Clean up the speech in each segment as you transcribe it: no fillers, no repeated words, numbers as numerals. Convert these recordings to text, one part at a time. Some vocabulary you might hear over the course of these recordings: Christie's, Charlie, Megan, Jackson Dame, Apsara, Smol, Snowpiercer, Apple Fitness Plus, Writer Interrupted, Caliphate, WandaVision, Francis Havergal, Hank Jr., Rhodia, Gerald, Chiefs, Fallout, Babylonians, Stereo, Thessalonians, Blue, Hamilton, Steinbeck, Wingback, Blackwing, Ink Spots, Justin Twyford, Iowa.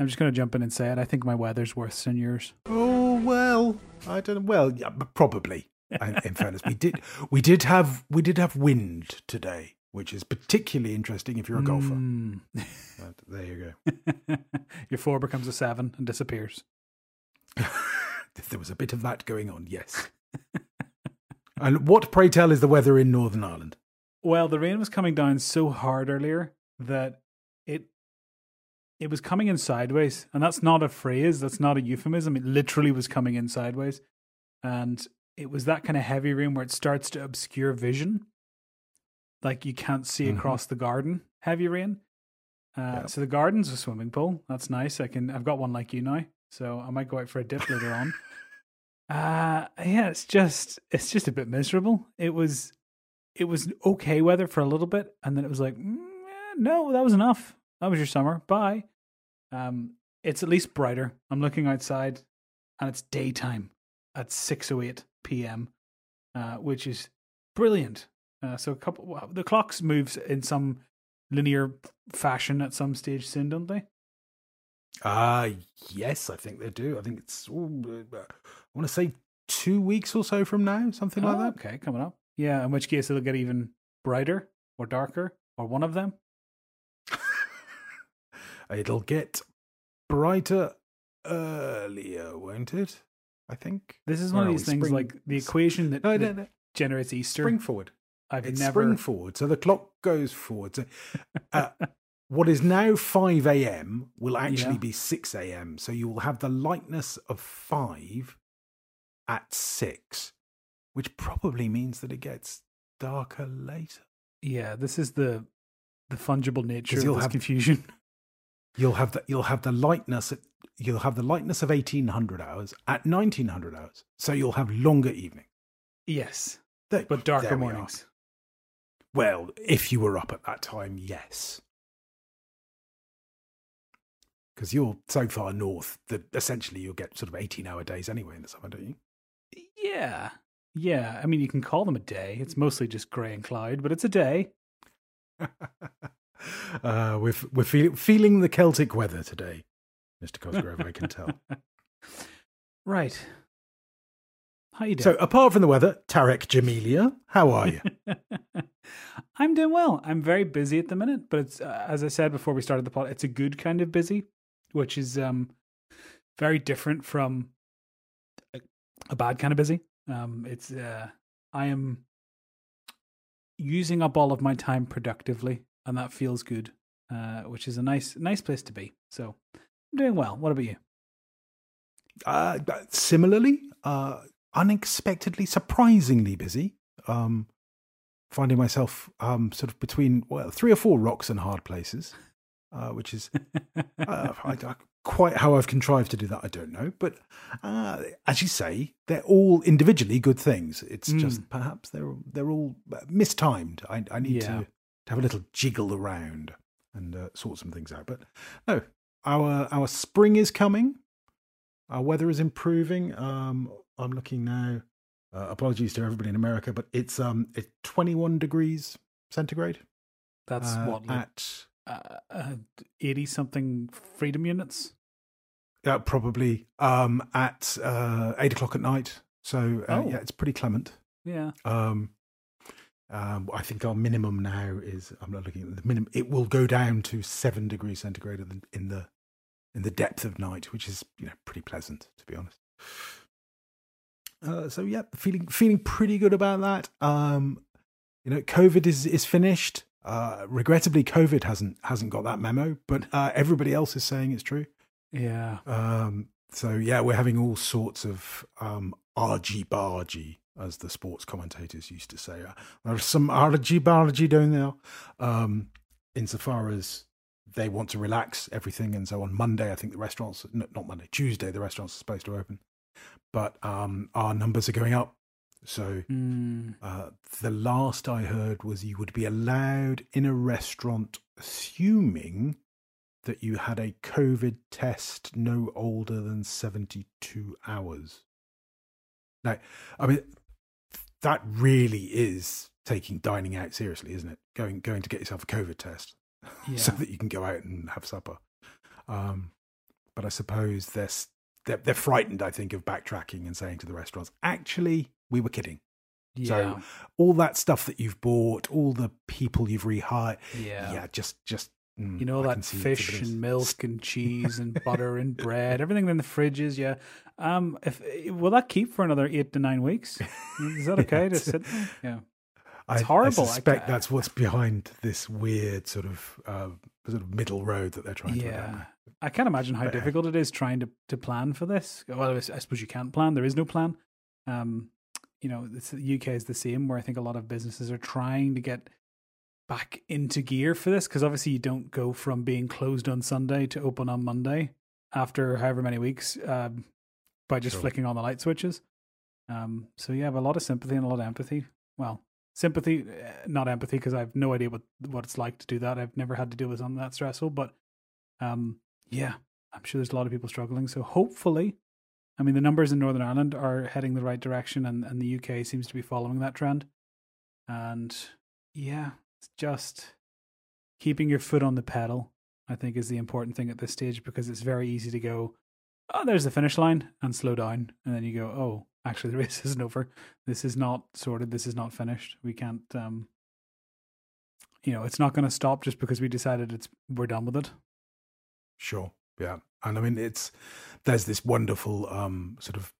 I'm just going to jump in and say it. I think my weather's worse than yours. Oh, well, I don't know. Well, yeah, probably. In fairness, we did have wind today, which is particularly interesting if you're a golfer. But there you go. Your 4 becomes a 7 and disappears. There was a bit of that going on, yes. And what, pray tell, is the weather in Northern Ireland? Well, the rain was coming down so hard earlier that it was coming in sideways. And that's not a phrase. That's not a euphemism. It literally was coming in sideways. And it was that kind of heavy rain where it starts to obscure vision. Like you can't see across the garden, heavy rain. So the garden's a swimming pool. That's nice. I've got one like you now. So I might go out for a dip later on. It's just a bit miserable. It was okay weather for a little bit, and then it was like, no, that was enough. That was your summer. Bye. It's at least brighter. I'm looking outside, and it's daytime at 6:08 p.m., which is brilliant. The clocks moves in some linear fashion at some stage soon, don't they? Yes, I think they do. I think it's, I want to say 2 weeks or so from now, something like that. Okay, coming up. Yeah, in which case it'll get even brighter or darker or one of them. It'll get brighter earlier, won't it? I think. This is one of these things like the equation that generates Easter. Spring forward. Spring forward, so the clock goes forward. So, what is now 5 a.m. will actually be 6 a.m. So you will have the lightness of 5 at 6, which probably means that it gets darker later. Yeah, this is the fungible nature of this confusion. You'll have the lightness of 1800 hours at 1900 hours. So you'll have longer evening. Yes, but darker mornings. Well, if you were up at that time, yes. Because you're so far north that essentially you'll get sort of 18-hour days anyway in the summer, don't you? Yeah. I mean, you can call them a day. It's mostly just grey and cloud, but it's a day. We're feeling the Celtic weather today, Mr. Cosgrove, I can tell. Right. How are you doing? So apart from the weather, Tarek Jamelia, how are you? I'm doing well. I'm very busy at the minute, but it's, as I said before we started the pod, it's a good kind of busy, which is very different from a bad kind of busy. I am using up all of my time productively, and that feels good, which is a nice place to be. So I'm doing well. What about you? Similarly, unexpectedly, surprisingly busy. Finding myself sort of between 3 or 4 rocks and hard places, which is quite how I've contrived to do that, I don't know. But as you say, they're all individually good things. It's just perhaps they're all mistimed. I need to have a little jiggle around and sort some things out. But no, our spring is coming. Our weather is improving. I'm looking now. Apologies to everybody in America, but it's 21 degrees centigrade. That's at 80 something freedom units. Probably at 8 o'clock at night. So it's pretty clement. Yeah. I think our minimum now is, I'm not looking at the minimum. It will go down to 7 degrees centigrade in the depth of night, which is pretty pleasant, to be honest. Feeling pretty good about that. COVID is finished. Regrettably, COVID hasn't got that memo, but everybody else is saying it's true. Yeah. We're having all sorts of argy-bargy, as the sports commentators used to say. There's some argy-bargy down there, insofar as they want to relax everything. And so on Monday, I think the restaurants, not Monday, Tuesday, the restaurants are supposed to open. But our numbers are going up. So the last I heard was you would be allowed in a restaurant, assuming that you had a COVID test no older than 72 hours. Now, I mean, that really is taking dining out seriously, isn't it? Going to get yourself a COVID test so that you can go out and have supper. But I suppose they're frightened, I think, of backtracking and saying to the restaurants, actually, we were kidding. Yeah. So all that stuff that you've bought, all the people you've rehired, just you know, that fish and milk and cheese and butter and bread, everything in the fridges, yeah. Will that keep for another 8 to 9 weeks? Is that okay to sit there? Yeah. It's horrible. I suspect that's what's behind this weird sort of middle road that they're trying to adapt. I can't imagine how difficult it is trying to plan for this. Well, I suppose you can't plan. There is no plan. The UK is the same, where I think a lot of businesses are trying to get back into gear for this, because obviously you don't go from being closed on Sunday to open on Monday after however many weeks by just flicking on the light switches. So you have a lot of sympathy and a lot of empathy. Well, sympathy, not empathy, because I have no idea what it's like to do that. I've never had to deal with something that stressful, but I'm sure there's a lot of people struggling. So hopefully, I mean, the numbers in Northern Ireland are heading the right direction, and the UK seems to be following that trend. And yeah, it's just keeping your foot on the pedal, I think, is the important thing at this stage, because it's very easy to go, oh, there's the finish line, and slow down. And then you go, oh, actually, the race isn't over. This is not sorted. This is not finished. We can't, it's not going to stop just because we decided we're done with it. Sure. Yeah. And I mean, there's this wonderful sort of,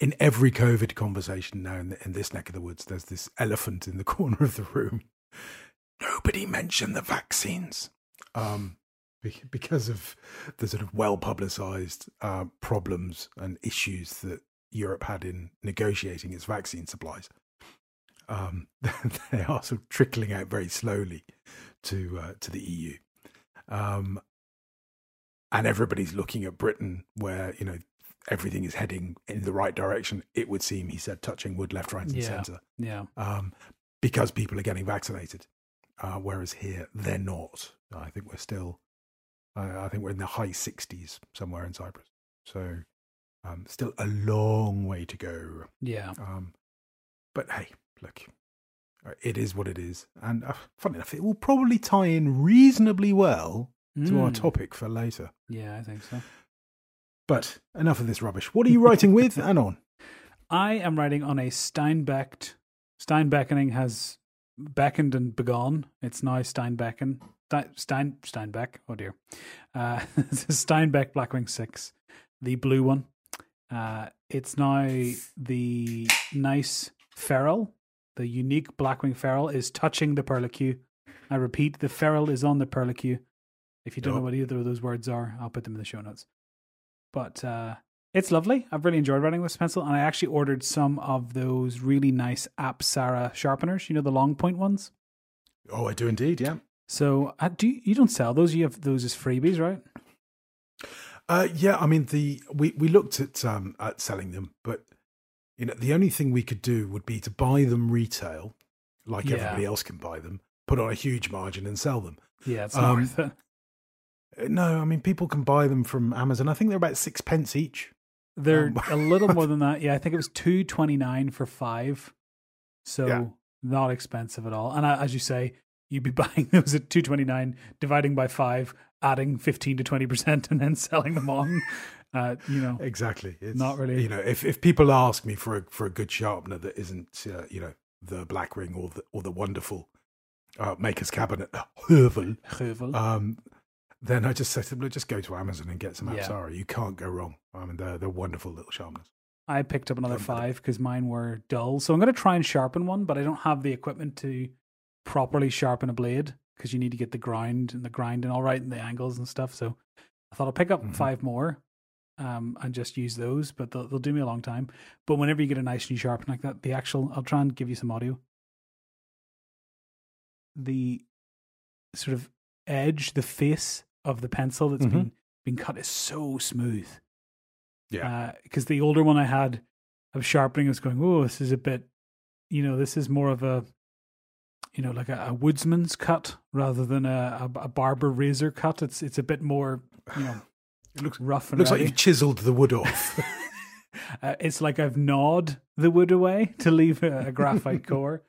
in every COVID conversation now in this neck of the woods, there's this elephant in the corner of the room. Nobody mentioned the vaccines because of the sort of well-publicized problems and issues that Europe had in negotiating its vaccine supplies. They are sort of trickling out very slowly to the EU. And everybody's looking at Britain, where, you know, everything is heading in the right direction, it would seem, he said, touching wood, left, right, and centre. Yeah. Because people are getting vaccinated, whereas here they're not. I think we're still, we're in the high 60s somewhere in Cyprus. So still a long way to go. Yeah. But hey, look, it is what it is, and funny enough, it will probably tie in reasonably well to our topic for later. Yeah, I think so. But enough of this rubbish. What are you writing with and on? I am writing on a Steinbeck. Steinbeckening has beckoned and begone. It's now Steinbecken. Steinbeck. Oh, dear. Steinbeck Blackwing 6, the blue one. It's now the nice ferrule. The unique Blackwing ferrule is touching the perlicue. I repeat, the ferrule is on the perlicue. If you don't know what either of those words are, I'll put them in the show notes. But it's lovely. I've really enjoyed writing this pencil. And I actually ordered some of those really nice Apsara sharpeners. You know, the long point ones? Oh, I do indeed, yeah. So you don't sell those? You have those as freebies, right? Yeah, I mean, we looked at selling them. But, you know, the only thing we could do would be to buy them retail, like everybody else can buy them, put on a huge margin and sell them. Yeah, it's not worth it. No, I mean, people can buy them from Amazon. I think they're about 6p each. They're a little more than that. Yeah, I think it was $2.29 for 5. So not expensive at all. And as you say, you'd be buying those at $2.29, dividing by 5, adding 15 to 20%, and then selling them on. Exactly. It's not really. You know, if people ask me for a good sharpener that isn't, the Blackwing or the wonderful Maker's Cabinet Hövel. Then I just said, look, just go to Amazon and get some Apsara. You can't go wrong. I mean, they're wonderful little sharpeners. I picked up another 5 because mine were dull. So I'm going to try and sharpen one, but I don't have the equipment to properly sharpen a blade, because you need to get the grind and all right, and the angles and stuff. So I thought I'll pick up 5 more and just use those, but they'll do me a long time. But whenever you get a nice new sharpen like that, I'll try and give you some audio. The sort of edge, the face of the pencil that's been cut is so smooth. Yeah. Because the older one I had of sharpening, I was going, oh, this is a bit, this is more of a, like a woodsman's cut rather than a barber razor cut. It's a bit more, it looks rough and like you've chiseled the wood off. It's like I've gnawed the wood away to leave a graphite core.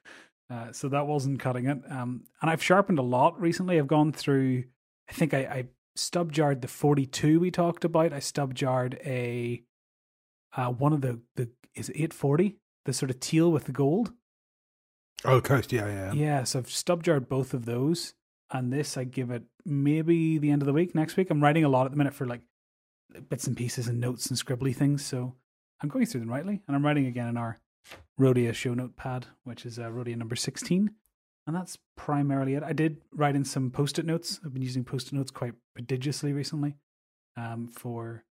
So that wasn't cutting it. And I've sharpened a lot recently. I've gone through, I think I stub jarred the 42 we talked about. I stub jarred a one of the is it 840, the sort of teal with the gold. Oh, Coast, yeah. So I've stub jarred both of those, and this I give it maybe the end of the week, next week. I'm writing a lot at the minute for like bits and pieces and notes and scribbly things, so I'm going through them rightly, and I'm writing again in our Rhodia show notepad, which is Rhodia number 16. And that's primarily it. I did write in some post-it notes. I've been using post-it notes quite prodigiously recently for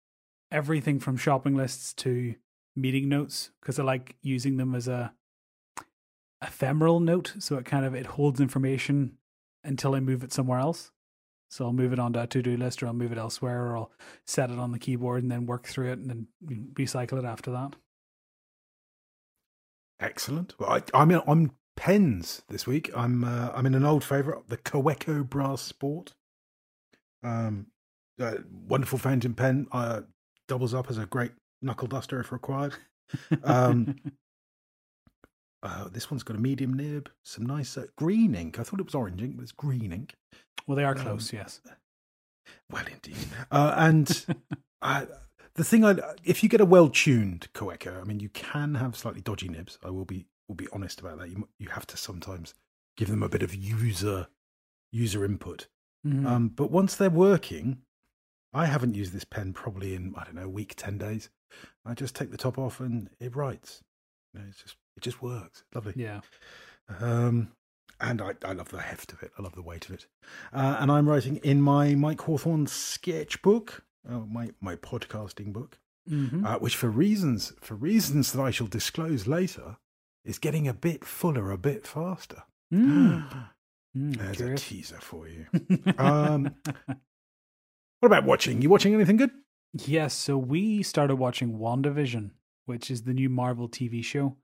everything from shopping lists to meeting notes, because I like using them as a ephemeral note. So it kind of, it holds information until I move it somewhere else. So I'll move it onto a to-do list, or I'll move it elsewhere, or I'll set it on the keyboard and then work through it and then recycle it after that. Excellent. Well, I'm pens this week. I'm in an old favourite, the Kaweco Brass Sport. Wonderful fountain pen. Doubles up as a great knuckle duster if required. This one's got a medium nib, some nice green ink. I thought it was orange ink, but it's green ink. Well, they are close, yes. Well, indeed. And the thing, if you get a well-tuned Kaweco, I mean, you can have slightly dodgy nibs. I will be. We'll be honest about that. You have to sometimes give them a bit of user input. Mm-hmm. But once they're working, I haven't used this pen probably in, I don't know, a week, 10 days. I just take the top off and it writes. You know, it just works. Lovely. Yeah. And I love the heft of it. I love the weight of it. And I'm writing in my Mike Hawthorne sketchbook, my podcasting book, mm-hmm. Which for reasons that I shall disclose later, it's getting a bit fuller, a bit faster. There's a teaser for you. What about watching? You watching anything good? Yes, so we started watching WandaVision, which is the new Marvel TV show.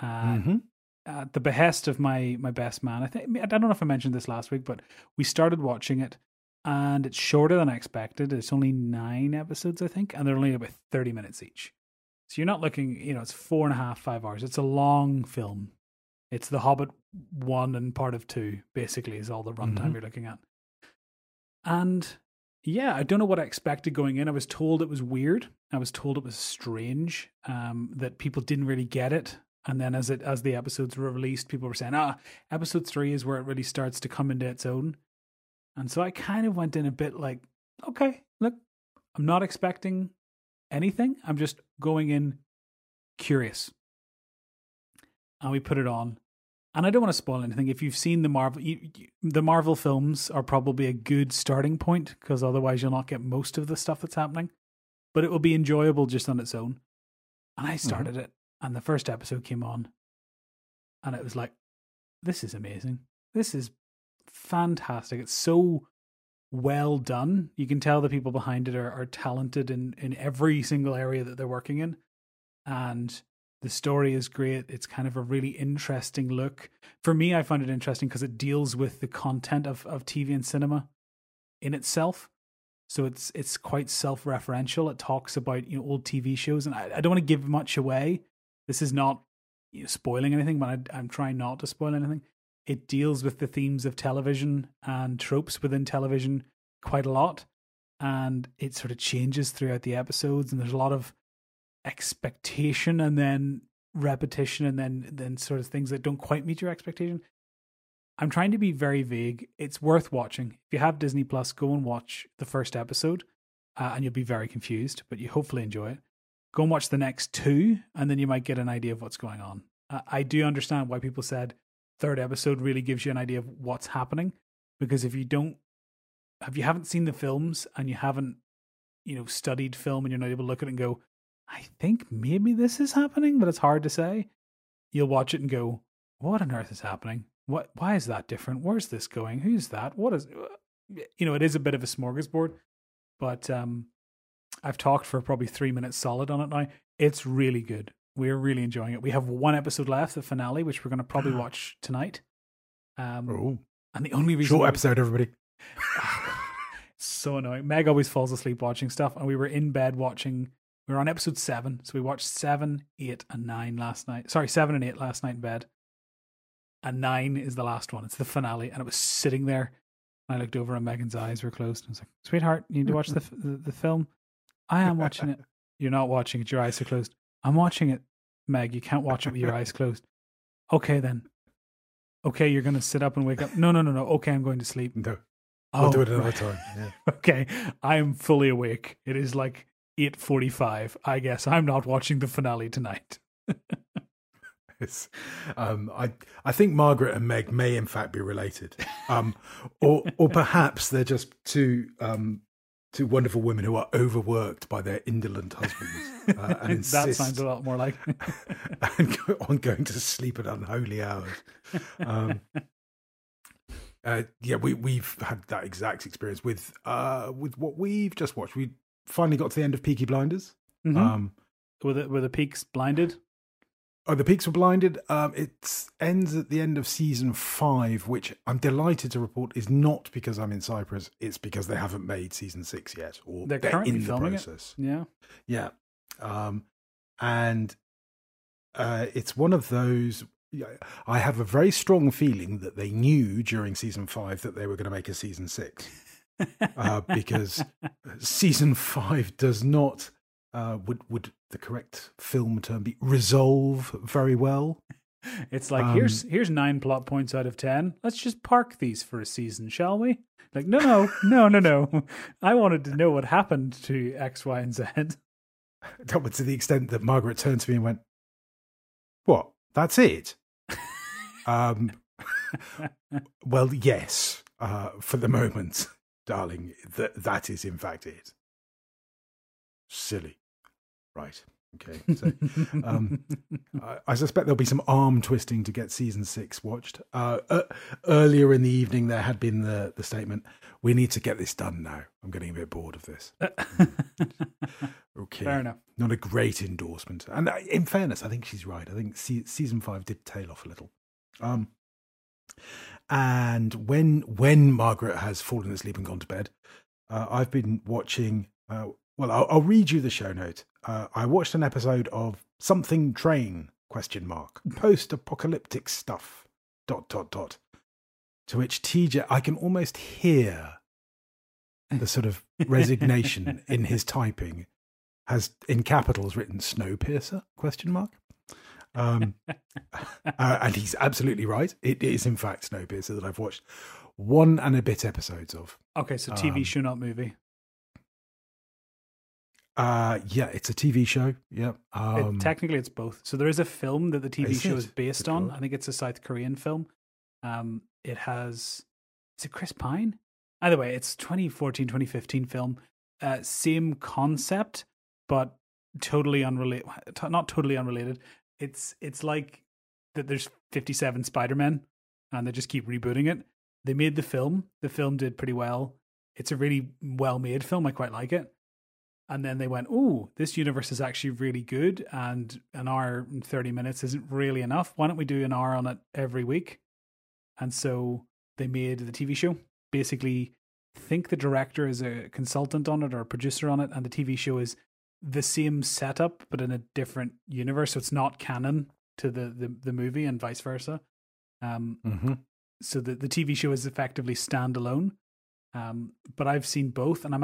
Mm-hmm. At the behest of my best man. I don't know if I mentioned this last week, but we started watching it, and it's shorter than I expected. It's only 9 episodes, I think, and they're only about 30 minutes each. So you're not looking, it's 4.5, 5 hours. It's a long film. It's The Hobbit 1 and part of 2, basically, is all the runtime mm-hmm. you're looking at. And yeah, I don't know what I expected going in. I was told it was weird. I was told it was strange, that people didn't really get it. And then as the episodes were released, people were saying, episode 3 is where it really starts to come into its own. And so I kind of went in a bit like, okay, look, I'm not expecting anything. I'm just going in curious. And we put it on. And I don't want to spoil anything. If you've seen the Marvel, the Marvel films are probably a good starting point, because otherwise you'll not get most of the stuff that's happening. But it will be enjoyable just on its own. And I started mm-hmm. it, and the first episode came on, and it was like, this is amazing. This is fantastic. It's so well done. You can tell the people behind it are talented in every single area that they're working in. And the story is great. It's kind of a really interesting look. For me, I found it interesting because it deals with the content of TV and cinema in itself. So it's quite self-referential. It talks about old TV shows. And I don't want to give much away. This is not spoiling anything, but I'm trying not to spoil anything. It deals with the themes of television and tropes within television quite a lot. And it sort of changes throughout the episodes. And there's a lot of expectation and then repetition and then sort of things that don't quite meet your expectation. I'm trying to be very vague. It's worth watching. If you have Disney Plus, go and watch the first episode and you'll be very confused, but you hopefully enjoy it. Go and watch the next 2 and then you might get an idea of what's going on. I do understand why people said, third episode really gives you an idea of what's happening, because if you haven't seen the films and you haven't, studied film and you're not able to look at it and go, I think maybe this is happening, but it's hard to say. You'll watch it and go, what on earth is happening? Why is that different? Where's this going? Who's that? What is, it is a bit of a smorgasbord, but I've talked for probably 3 minutes solid on it now. It's really good. We're really enjoying it. We have one episode left, the finale, which we're going to probably watch tonight. And the only reason... Short episode, everybody. So annoying. Meg always falls asleep watching stuff, and we were in bed watching... We were on episode 7, so we watched 7, 8, and 9 last night. Sorry, 7 and 8 last night in bed. And 9 is the last one. It's the finale, and it was sitting there I looked over and Megan's eyes were closed. I was like, sweetheart, you need to watch the film. I am watching it. You're not watching it. Your eyes are closed. I'm watching it, Meg. You can't watch it with your eyes closed. Okay, then. Okay, you're going to sit up and wake up. No. Okay, I'm going to sleep. No. We'll do it another time. Yeah. Okay, I am fully awake. It is like 8:45. I guess I'm not watching the finale tonight. I think Margaret and Meg may in fact be related, or perhaps they're just two wonderful women who are overworked by their indolent husbands. And insist that sounds a lot more like on going to sleep at unholy hours. We've had that exact experience with what we've just watched. We finally got to the end of Peaky Blinders. Mm-hmm. Were the peaks blinded? Oh, the peaks were blinded. It ends at the end of season 5, which I'm delighted to report is not because I'm in Cyprus. It's because they haven't made season 6 yet, or they're currently in the process. It. Yeah. It's one of those. I have a very strong feeling that they knew during season 5 that they were going to make a season 6, because season 5 does not. Would the correct film term be resolve very well? It's like, here's 9 plot points out of 10. Let's just park these for a season, shall we? Like, no. I wanted to know what happened to X, Y, and Z. That was to the extent that Margaret turned to me and went, "What? That's it?" Well, yes, for the moment, darling, that is in fact it. Silly. Right. Okay. So, I suspect there'll be some arm twisting to get season 6 watched. Earlier in the evening, there had been the statement, "We need to get this done now. I'm getting a bit bored of this." Okay. Fair enough. Not a great endorsement. And in fairness, I think she's right. I think season 5 did tail off a little. And when Margaret has fallen asleep and gone to bed, I've been watching... Well, I'll read you the show note. I watched an episode of Something Train, ? Post-apocalyptic stuff, ... To which TJ, I can almost hear the sort of resignation in his typing, has in capitals written Snowpiercer, ? And he's absolutely right. It is, in fact, Snowpiercer that I've watched 1 and a bit episodes of. Okay, so TV show, not movie. It's a TV show. Yeah. Technically it's both. So there is a film that the TV show is based on. I think it's a South Korean film. Is it Chris Pine? Either way, it's 2014, 2015 film. Same concept, but totally unrelated. Not totally unrelated. It's like that there's 57 Spider-Men and they just keep rebooting it. They made the film. The film did pretty well. It's a really well-made film. I quite like it. And then they went, "Oh, this universe is actually really good, and an hour and 30 minutes isn't really enough. Why don't we do an hour on it every week?" And so they made the TV show. Basically, I think the director is a consultant on it or a producer on it, and the TV show is the same setup but in a different universe. So it's not canon to the movie and vice versa. So the TV show is effectively standalone. But I've seen both, and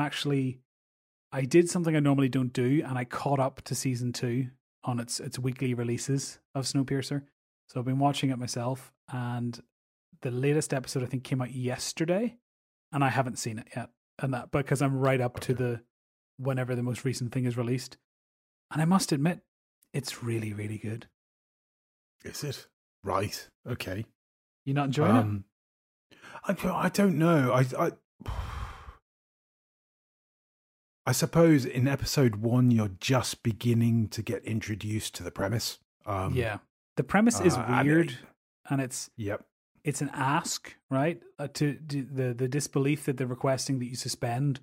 I did something I normally don't do, and I caught up to season 2 on its weekly releases of Snowpiercer. So I've been watching it myself, and the latest episode I think came out yesterday, and I haven't seen it yet. And that because I'm right up to the whenever the most recent thing is released. And I must admit, it's really, really good. Is it? Right. Okay. You're not enjoying it? I don't know. I suppose in episode 1, you're just beginning to get introduced to the premise. The premise is weird, and it's an ask, right? To the disbelief that they're requesting that you suspend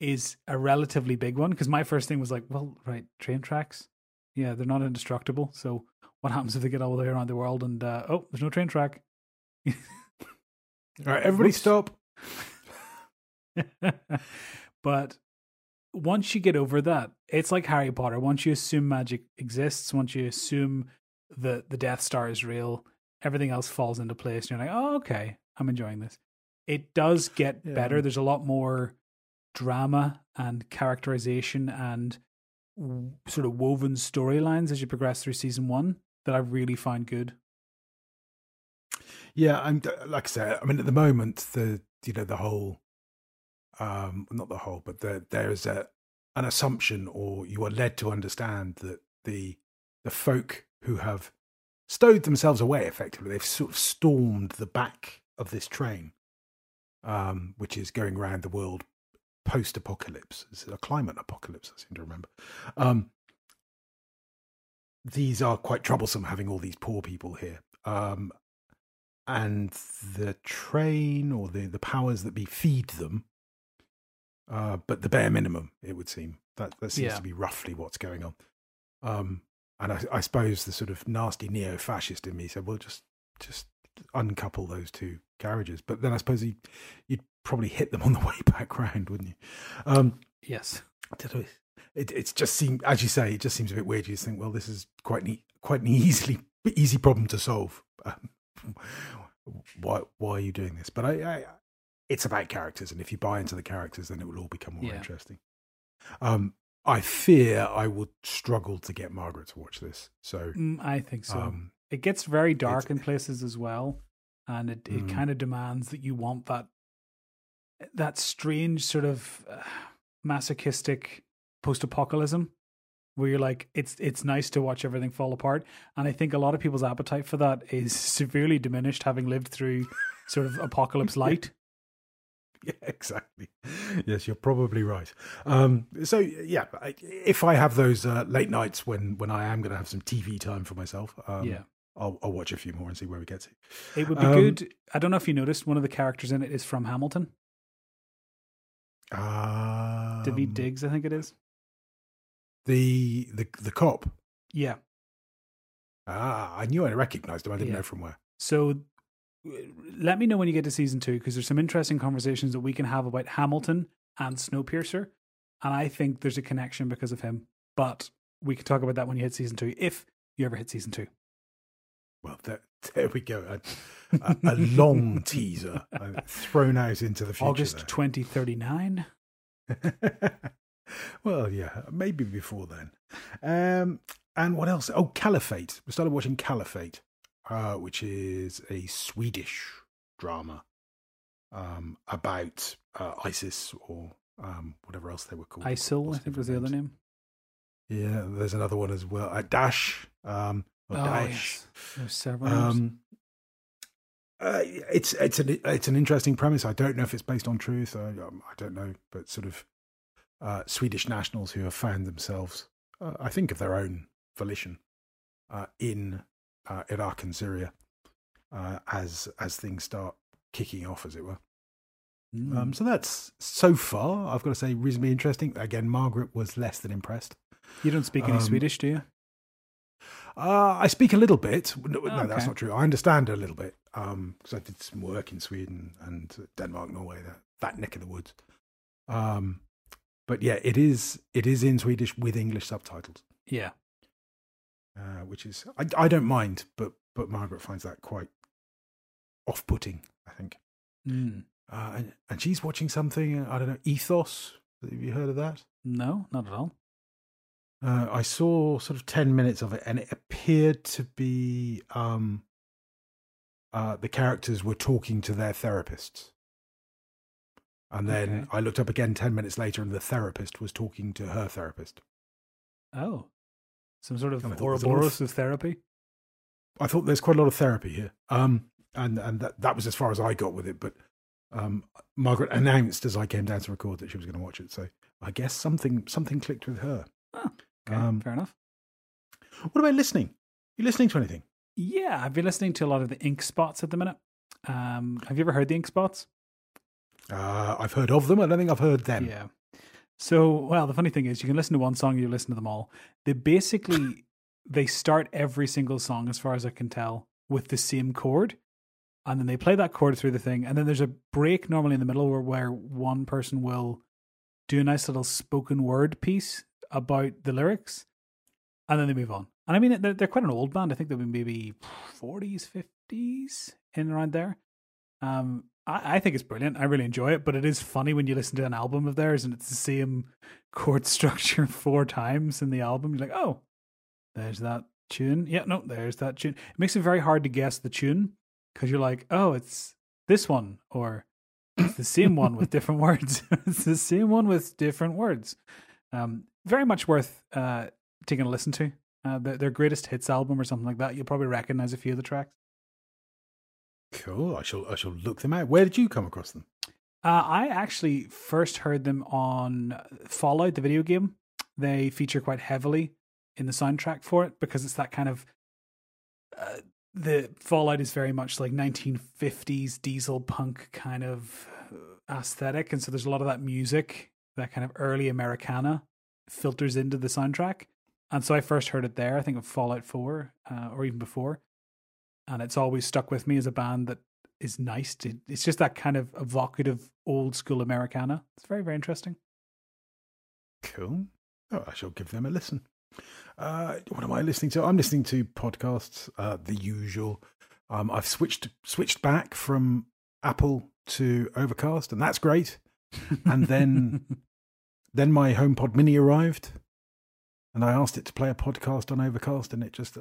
is a relatively big one, because my first thing was like, well, right, train tracks? Yeah, they're not indestructible, so what happens if they get all the way around the world and, there's no train track? All right, everybody stop. But... once you get over that, it's like Harry Potter. Once you assume magic exists, once you assume the Death Star is real, everything else falls into place. And you're like, oh, okay, I'm enjoying this. it does get better. There's a lot more drama and characterization and sort of woven storylines as you progress through season one that I really find good. Yeah, and like I said, I mean, at the moment, the the whole, not the whole, but there is an assumption, or you are led to understand that the folk who have stowed themselves away, effectively, they've sort of stormed the back of this train, which is going around the world post-apocalypse. It's a climate apocalypse, I seem to remember. These are quite troublesome, having all these poor people here. And the train, or the powers that be, feed them, but the bare minimum, it would seem. That seems to be roughly what's going on. And I suppose the sort of nasty neo-fascist in me said, well, just uncouple those two carriages. But then I suppose you'd probably hit them on the way back round, wouldn't you? Yes. It's just seemed, as you say, it just seems a bit weird. You just think, well, this is quite an easy problem to solve. Why are you doing this? But I it's about characters, and if you buy into the characters, then it will all become more interesting. I fear I will struggle to get Margaret to watch this, so I think so. It gets very dark in places as well, and it kind of demands that you want that strange sort of masochistic post-apocalypse where you're like, it's nice to watch everything fall apart. And I think a lot of people's appetite for that is severely diminished, having lived through sort of apocalypse light. Yeah, exactly. Yes, you're probably right. So yeah, if I have those late nights when I am going to have some TV time for myself, I'll watch a few more and see where we get to. It would be good. I don't know if you noticed, one of the characters in it is from Hamilton. David Diggs, I think it is. The cop. Yeah. I knew I recognised him. I didn't know from where. So let me know when you get to season 2, because there's some interesting conversations that we can have about Hamilton and Snowpiercer. And I think there's a connection because of him. But we can talk about that when you hit season 2, if you ever hit season 2. Well, there we go. A long teaser thrown out into the future. August 2039. Well, yeah, maybe before then. And what else? Oh, Caliphate. We started watching Caliphate, which is a Swedish drama about ISIS, or whatever else they were called. ISIL, I think was the other name. Yeah, there's another one as well. Daesh. Daesh. Yes. There's several names. It's an interesting premise. I don't know if it's based on truth. I don't know, but sort of. Swedish nationals who have found themselves, I think of their own volition, in Iraq and Syria as things start kicking off, as it were. So that's, so far, I've got to say, reasonably interesting. Again, Margaret was less than impressed. You don't speak any Swedish, do you? I speak a little bit. No, that's not true. I understand a little bit, because I did some work in Sweden and Denmark, Norway, that neck of the woods. But yeah, it is in Swedish with English subtitles. Yeah, which is I don't mind, but Margaret finds that quite off-putting, I think. And she's watching something, I don't know, Ethos. Have you heard of that? No, not at all. I saw sort of 10 minutes of it, and it appeared to be the characters were talking to their therapists. And then I looked up again 10 minutes later, and the therapist was talking to her therapist. Oh, some sort of Ouroboros of therapy? I thought there's quite a lot of therapy here. And that was as far as I got with it. But Margaret announced as I came down to record that she was going to watch it. So I guess something clicked with her. Oh, okay, fair enough. What about listening? You listening to anything? Yeah, I've been listening to a lot of the Ink Spots at the minute. Have you ever heard the Ink Spots? I've heard of them. I don't think I've heard them. Yeah. So, well, the funny thing is, you can listen to one song, you listen to them all. They basically, they start every single song, as far as I can tell, with the same chord. And then they play that chord through the thing. And then there's a break normally in the middle where one person will do a nice little spoken word piece about the lyrics. And then they move on. And I mean, they're quite an old band. I think they'll be maybe 40s, 50s, in and around there. I think it's brilliant. I really enjoy it, but it is funny when you listen to an album of theirs and it's the same chord structure 4 times in the album. You're like, oh, there's that tune. Yeah, no, there's that tune. It makes it very hard to guess the tune because you're like, oh, it's this one, or it's the same one with different words. It's the same one with different words. Very much worth taking a listen to. Their greatest hits album or something like that. You'll probably recognize a few of the tracks. Cool. I shall look them out. Where did you come across them? I actually first heard them on Fallout, the video game. They feature quite heavily in the soundtrack for it because it's that kind of... the Fallout is very much like 1950s diesel punk kind of aesthetic. And so there's a lot of that music, that kind of early Americana filters into the soundtrack. And so I first heard it there, I think of Fallout 4 or even before. And it's always stuck with me as a band that is nice. It's just that kind of evocative old school Americana. It's very, very interesting. Cool. Oh, I shall give them a listen. What am I listening to? I'm listening to podcasts, the usual. I've switched back from Apple to Overcast, and that's great. And then my HomePod Mini arrived, and I asked it to play a podcast on Overcast, and it just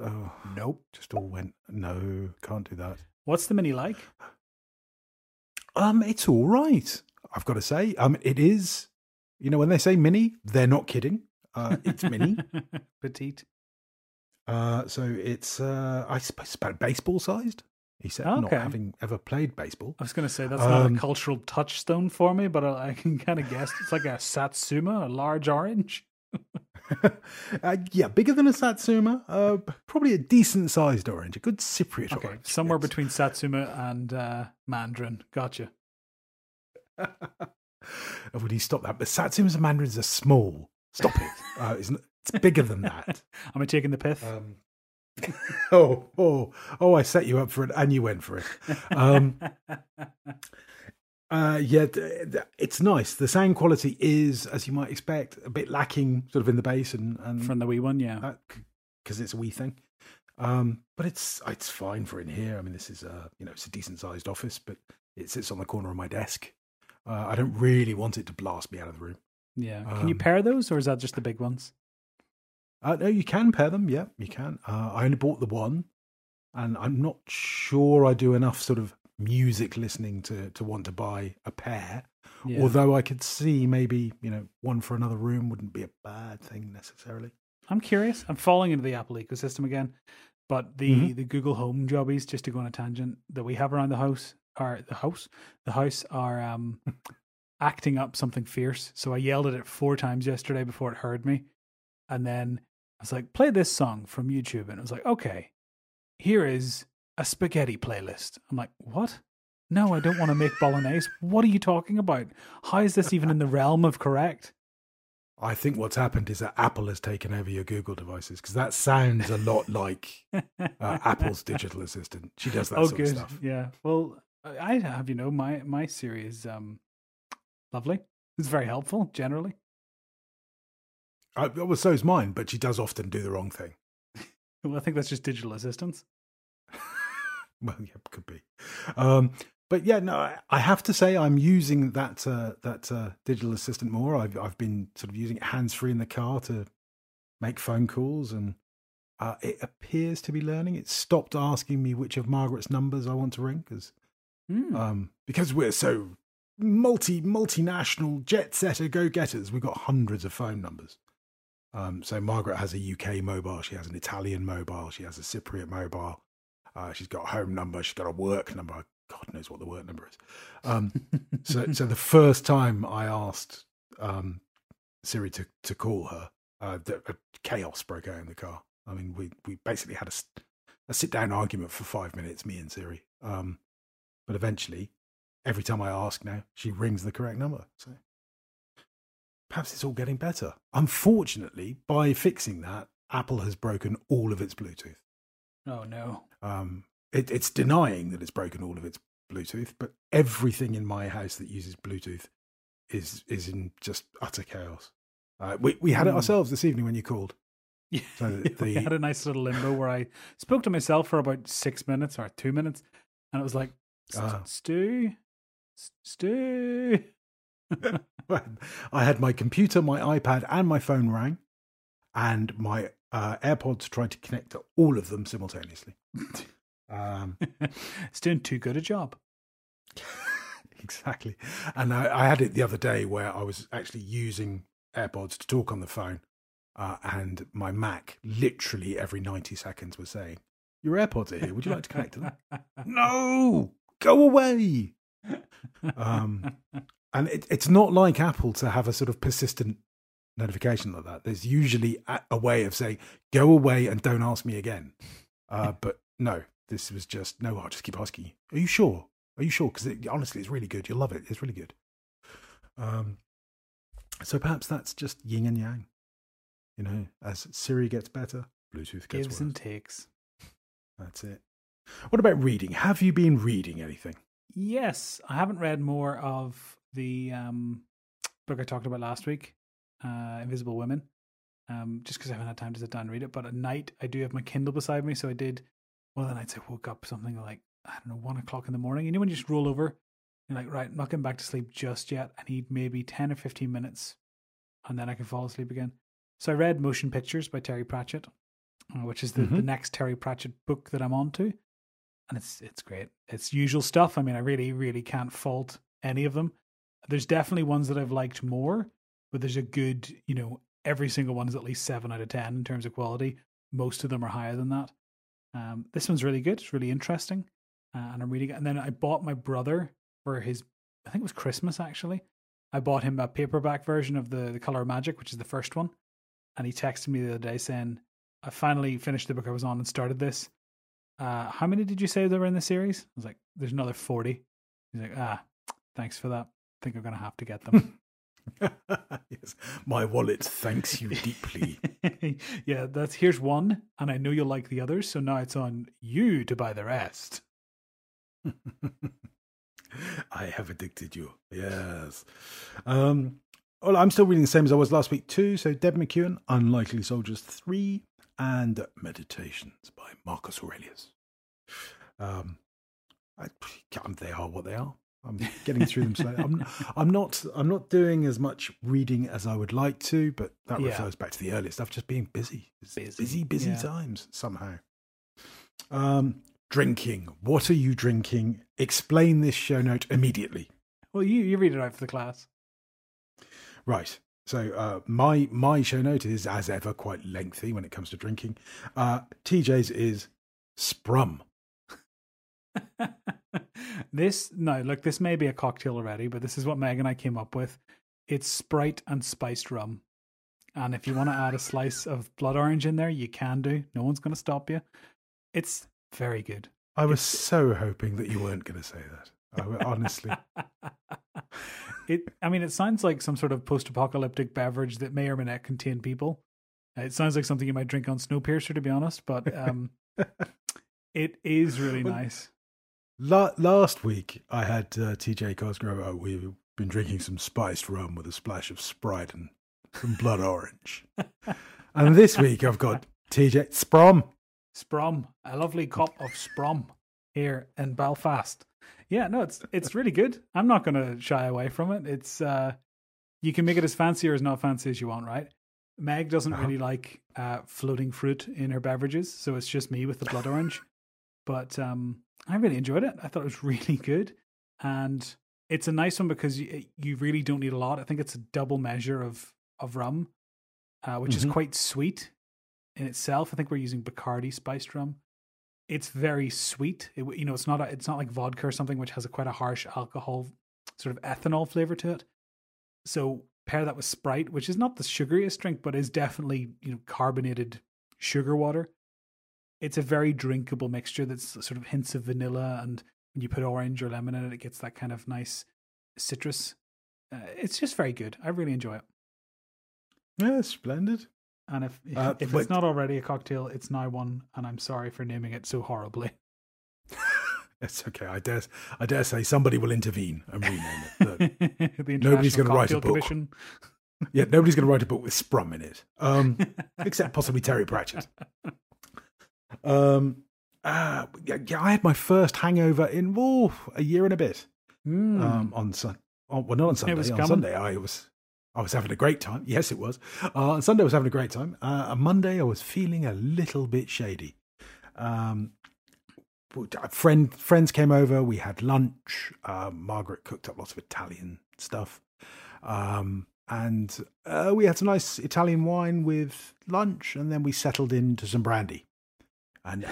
nope, just all went no, can't do that. What's the Mini like? It's all right. I've got to say, it is. You know, when they say Mini, they're not kidding. It's Mini, petite. So it's I suppose about baseball sized. He said, okay. Not having ever played baseball. I was going to say that's not a cultural touchstone for me, but I can kind of guess it's like a satsuma, a large orange. Yeah, bigger than a satsuma, probably a decent sized orange, a good Cypriot orange. Somewhere between satsuma and mandarin. Gotcha. Would he stop that? But satsumas and mandarins are small. Stop it. It's bigger than that. Am I taking the piss? Oh, I set you up for it and you went for it. Yeah, it's nice. The sound quality is, as you might expect, a bit lacking sort of in the bass and from the Wii one, yeah. Because it's a Wii thing. But it's fine for in here. I mean, this is it's a decent sized office, but it sits on the corner of my desk. I don't really want it to blast me out of the room. Yeah. Can you pair those or is that just the big ones? No, you can pair them. Yeah, you can. I only bought the one, and I'm not sure I do enough sort of music listening to want to buy a pair. Yeah. Although I could see maybe, one for another room wouldn't be a bad thing necessarily. I'm curious. I'm falling into the Apple ecosystem again, but the Google Home jobbies, just to go on a tangent, that we have around the house are acting up something fierce. So I yelled at it 4 times yesterday before it heard me. And then I was like, play this song from YouTube. And it was like, okay, here is a spaghetti playlist. I'm like, what? No, I don't want to make bolognese. What are you talking about? How is this even in the realm of correct? I think what's happened is that Apple has taken over your Google devices because that sounds a lot like Apple's digital assistant. She does that sort of stuff. Yeah. Well, I have, my Siri is lovely. It's very helpful generally. Well, so is mine, but she does often do the wrong thing. Well, I think that's just digital assistance. Well, yeah, could be. But yeah, no, I have to say I'm using that digital assistant more. I've been sort of using it hands-free in the car to make phone calls, and it appears to be learning. It stopped asking me which of Margaret's numbers I want to ring because we're so multinational jet-setter go-getters. We've got hundreds of phone numbers. So Margaret has a UK mobile, she has an Italian mobile, she has a Cypriot mobile, she's got a home number, she's got a work number. God knows what the work number is. So the first time I asked Siri to call her, chaos broke out in the car. I mean, we basically had a sit-down argument for 5 minutes, me and Siri. But eventually, every time I ask now, she rings the correct number. So perhaps it's all getting better. Unfortunately, by fixing that, Apple has broken all of its Bluetooth. Oh, no. It's denying that it's broken all of its Bluetooth, but everything in my house that uses Bluetooth is in just utter chaos. We had it ourselves this evening when you called. Yeah, so we had a nice little limbo where I spoke to myself for about 6 minutes or 2 minutes, and it was like, Stu, Stu. I had my computer, my iPad, and my phone rang, and my AirPods tried to connect to all of them simultaneously. It's doing too good a job. Exactly. And I had it the other day where I was actually using AirPods to talk on the phone, and my Mac literally every 90 seconds was saying, your AirPods are here, would you like to connect to them? No, go away. And it's not like Apple to have a sort of persistent notification like that. There's usually a way of saying, go away and don't ask me again. But no, this was just, no, I'll just keep asking you. Are you sure? Are you sure? Because honestly, it's really good. You'll love it. It's really good. So perhaps that's just yin and yang. You know, as Siri gets better, Bluetooth gets worse. Gives and takes. That's it. What about reading? Have you been reading anything? Yes. I haven't read more of the book I talked about last week, Invisible Women, just because I haven't had time to sit down and read it. But at night, I do have my Kindle beside me. So I did one of the nights I woke up something like, I don't know, 1 o'clock in the morning. You know when you just roll over, you're like, right, I'm not going back to sleep just yet. I need maybe 10 or 15 minutes and then I can fall asleep again. So I read Motion Pictures by Terry Pratchett, which is the next Terry Pratchett book that I'm on to. And it's great. It's usual stuff. I mean, I really, really can't fault any of them. There's definitely ones that I've liked more, but there's a good, you know, every single one is at least 7 out of 10 in terms of quality. Most of them are higher than that. This one's really good. It's really interesting. And I'm reading it. And then I bought my brother for his, I think it was Christmas actually. I bought him a paperback version of The Color of Magic, which is the first one. And he texted me the other day saying, I finally finished the book I was on and started this. How many did you say there were in the series? I was like, there's another 40. He's like, thanks for that. I think I'm going to have to get them. Yes. My wallet thanks you deeply. Yeah, here's one. And I know you'll like the others. So now it's on you to buy the rest. I have addicted you. Yes. Well, I'm still reading the same as I was last week too. So Deb McEwen, Unlikely Soldiers 3, and Meditations by Marcus Aurelius. They are what they are. I'm getting through them slowly. I'm not doing as much reading as I would like to, but that refers back to the earlier stuff. Just being busy. It's busy times somehow. Drinking. What are you drinking? Explain this show note immediately. Well, you read it out for the class. Right. So my show note is, as ever, quite lengthy when it comes to drinking. TJ's is Sprum. This may be a cocktail already, but this is what Meg and I came up with. It's Sprite and spiced rum. And if you want to add a slice of blood orange in there, you can do. No one's going to stop you. It's very good. I was so hoping that you weren't going to say that. Honestly. It sounds like some sort of post-apocalyptic beverage that may or may not contain people. It sounds like something you might drink on Snowpiercer, to be honest, but it is really nice. Last week, I had TJ Cosgrove. We've been drinking some spiced rum with a splash of Sprite and some blood orange. And this week, I've got TJ Sprom. Sprom, a lovely cup of Sprom here in Belfast. Yeah, no, it's really good. I'm not going to shy away from it. It's you can make it as fancy or as not fancy as you want, right? Meg doesn't really like floating fruit in her beverages, so it's just me with the blood orange. But I really enjoyed it. I thought it was really good. And it's a nice one because you really don't need a lot. I think it's a double measure of rum, which is quite sweet in itself. I think we're using Bacardi spiced rum. It's very sweet. It's not like vodka or something, which has quite a harsh alcohol, sort of ethanol flavor to it. So pair that with Sprite, which is not the sugariest drink, but is definitely, carbonated sugar water. It's a very drinkable mixture that's sort of hints of vanilla. And when you put orange or lemon in it, it gets that kind of nice citrus. It's just very good. I really enjoy it. Yeah, splendid. And if it's not already a cocktail, it's now one, and I'm sorry for naming it so horribly. It's okay. I dare say somebody will intervene and rename it. Nobody's going to write a book. Commission. Yeah, nobody's going to write a book with Sprum in it, except possibly Terry Pratchett. I had my first hangover in a year and a bit. on Sunday. Well, not on Sunday. On Sunday, I was having a great time. Yes, it was. On Sunday, I was having a great time. On Monday, I was feeling a little bit shady. Friends came over. We had lunch. Margaret cooked up lots of Italian stuff. And we had some nice Italian wine with lunch, and then we settled into some brandy. And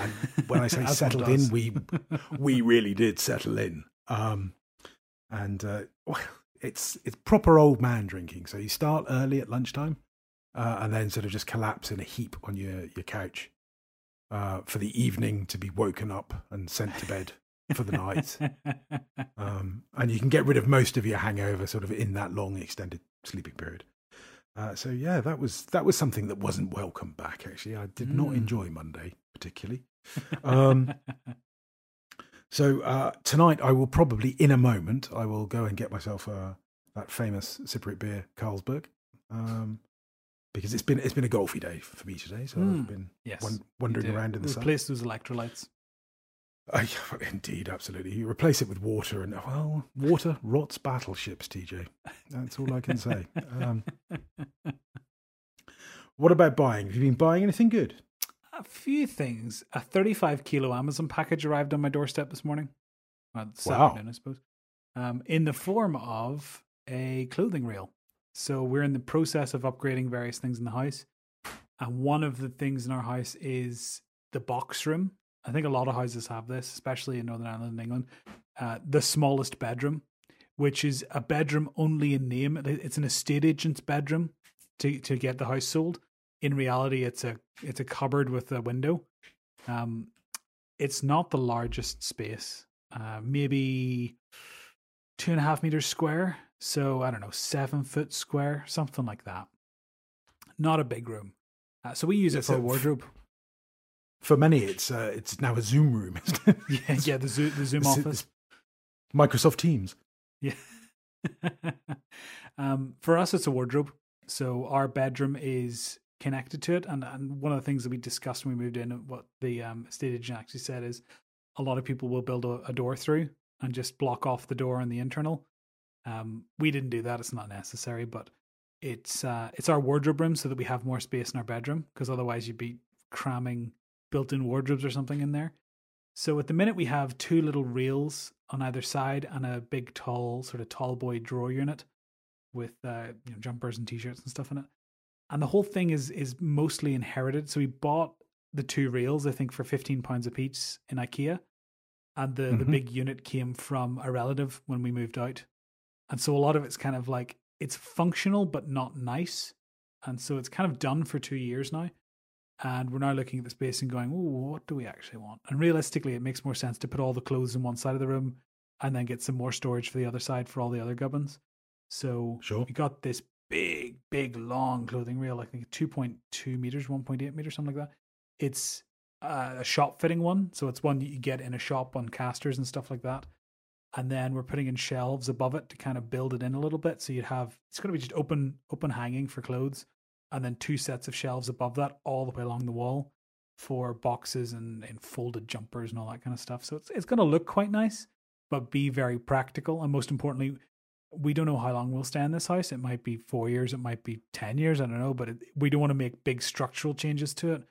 when I say settled in, we really did settle in. It's proper old man drinking. So you start early at lunchtime, and then sort of just collapse in a heap on your couch for the evening to be woken up and sent to bed for the night. And you can get rid of most of your hangover sort of in that long extended sleeping period. That was something that wasn't welcome back, actually. I did not enjoy Monday particularly. So tonight I will probably, in a moment, I will go and get myself that famous Cypriot beer, Carlsberg, because it's been a golfy day for me today. So I've been wandering around in the sun. Replace those electrolytes. Indeed, absolutely. You replace it with water, and water rots battleships, TJ. That's all I can say. What about buying? Have you been buying anything good? A few things. A 35-kilo Amazon package arrived on my doorstep this morning. Well, Saturday, I suppose. In the form of a clothing reel. So we're in the process of upgrading various things in the house. And one of the things in our house is the box room. I think a lot of houses have this, especially in Northern Ireland and England. The smallest bedroom, which is a bedroom only in name. It's an estate agent's bedroom to get the house sold. In reality, it's a cupboard with a window. It's not the largest space. Maybe 2.5 meters square. So I don't know, 7 foot square, something like that. Not a big room. So we use it for a wardrobe. For many, it's now a Zoom room, isn't it? The Zoom office. Microsoft Teams. Yeah. For us, it's a wardrobe. So our bedroom is connected to it. And one of the things that we discussed when we moved in, what the estate agent actually said is a lot of people will build a door through and just block off the door and the internal. We didn't do that. It's not necessary, but it's our wardrobe room so that we have more space in our bedroom, because otherwise you'd be cramming built-in wardrobes or something in there. So at the minute we have two little reels on either side and a big tall sort of tall boy drawer unit with jumpers and t-shirts and stuff in it. And the whole thing is mostly inherited. So we bought the two reels, I think, for £15 a piece in IKEA. And the big unit came from a relative when we moved out. And so a lot of it's kind of like, it's functional but not nice. And so it's kind of done for 2 years now. And we're now looking at the space and going, what do we actually want? And realistically, it makes more sense to put all the clothes in one side of the room and then get some more storage for the other side for all the other gubbins. So we got this big, big, long clothing reel, I think 2.2 meters, 1.8 meters, something like that. It's a shop fitting one. So it's one that you get in a shop on casters and stuff like that. And then we're putting in shelves above it to kind of build it in a little bit. So it's going to be just open hanging for clothes. And then two sets of shelves above that all the way along the wall for boxes and folded jumpers and all that kind of stuff. So it's going to look quite nice, but be very practical. And most importantly, we don't know how long we'll stay in this house. It might be 4 years. It might be 10 years. I don't know. But we don't want to make big structural changes to it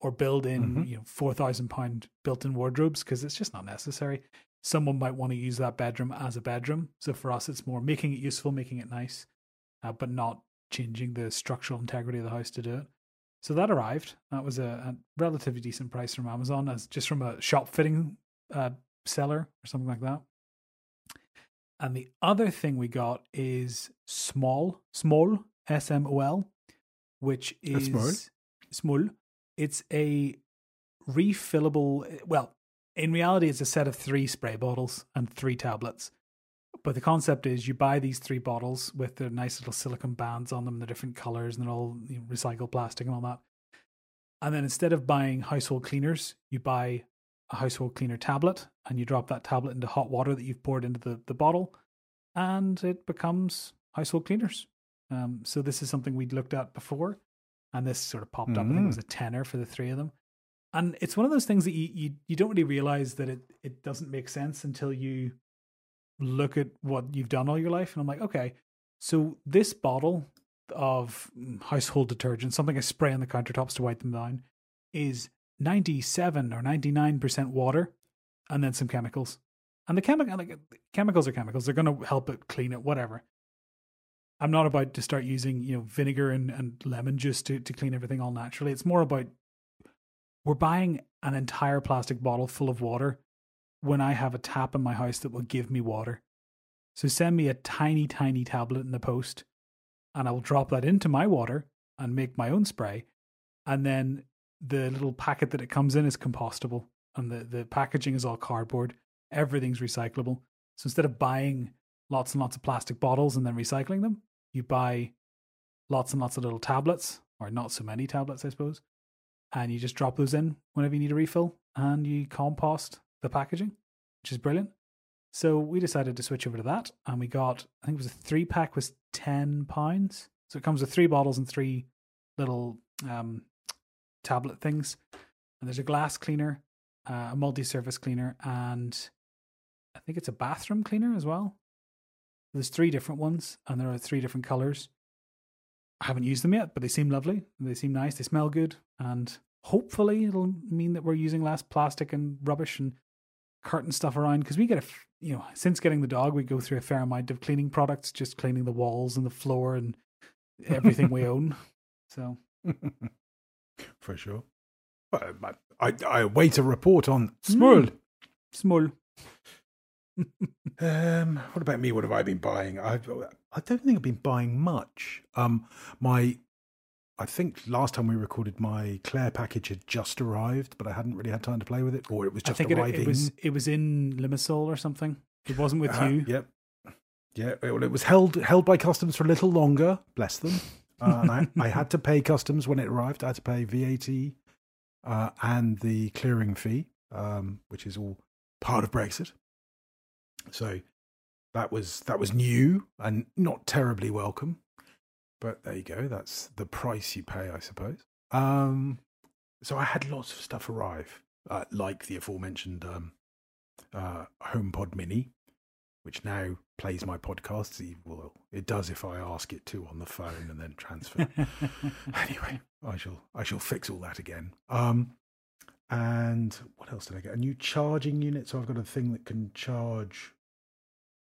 or build in £4,000 built-in wardrobes, because it's just not necessary. Someone might want to use that bedroom as a bedroom. So for us, it's more making it useful, making it nice, but not changing the structural integrity of the house to do it. So that arrived. That was a relatively decent price from Amazon, as just from a shop fitting seller or something like that. And the other thing we got is Smol, S-M-O-L, which is Smol. It's a refillable. Well, in reality, it's a set of 3 spray bottles and 3 tablets. But the concept is you buy these 3 bottles with their nice little silicone bands on them, the different colors, and they're all recycled plastic and all that. And then instead of buying household cleaners, you buy a household cleaner tablet, and you drop that tablet into hot water that you've poured into the bottle, and it becomes household cleaners. So this is something we'd looked at before, and this sort of popped up. I think it was £10 for the 3 of them. And it's one of those things that you don't really realize that it doesn't make sense until you look at what you've done all your life. And I'm like, okay, so this bottle of household detergent, something I spray on the countertops to wipe them down, is 97 or 99% water and then some chemicals. And the chemicals are chemicals. They're going to help it, clean it, whatever. I'm not about to start using, you know, vinegar and lemon juice to clean everything all naturally. It's more about we're buying an entire plastic bottle full of water when I have a tap in my house that will give me water. So send me a tiny, tiny tablet in the post and I will drop that into my water and make my own spray. And then the little packet that it comes in is compostable and the packaging is all cardboard. Everything's recyclable. So instead of buying lots and lots of plastic bottles and then recycling them, you buy lots and lots of little tablets, or not so many tablets, I suppose, and you just drop those in whenever you need a refill, and you compost the packaging, which is brilliant. So we decided to switch over to that, and we got, I think it was a 3-pack was £10. So it comes with 3 bottles and 3 little tablet things. And there's a glass cleaner, a multi-surface cleaner, and I think it's a bathroom cleaner as well. There's 3 different ones, and there are 3 different colors. I haven't used them yet, but they seem lovely. They seem nice. They smell good. And hopefully it'll mean that we're using less plastic and rubbish and curtain stuff around. Because we get a, you know, since getting the dog, we go through a fair amount of cleaning products, just cleaning the walls and the floor and everything we own. So. For sure. Well, I await a report on Smol. Smol. What about me? What have I been buying? I don't think I've been buying much. I think last time we recorded, my Claire package had just arrived, but I hadn't really had time to play with it, or it was just arriving. It was in Limassol or something. It wasn't with you. Yep. Yeah. Well, it was held by customs for a little longer. Bless them. And I had to pay customs when it arrived. I had to pay VAT and the clearing fee, which is all part of Brexit. So that was new and not terribly welcome, but there you go. That's the price you pay, I suppose. So I had lots of stuff arrive, like the aforementioned HomePod Mini, which now plays my podcasts. Well, it does if I ask it to on the phone and then transfer. Anyway, I shall fix all that again. And what else did I get? A new charging unit. So I've got a thing that can charge.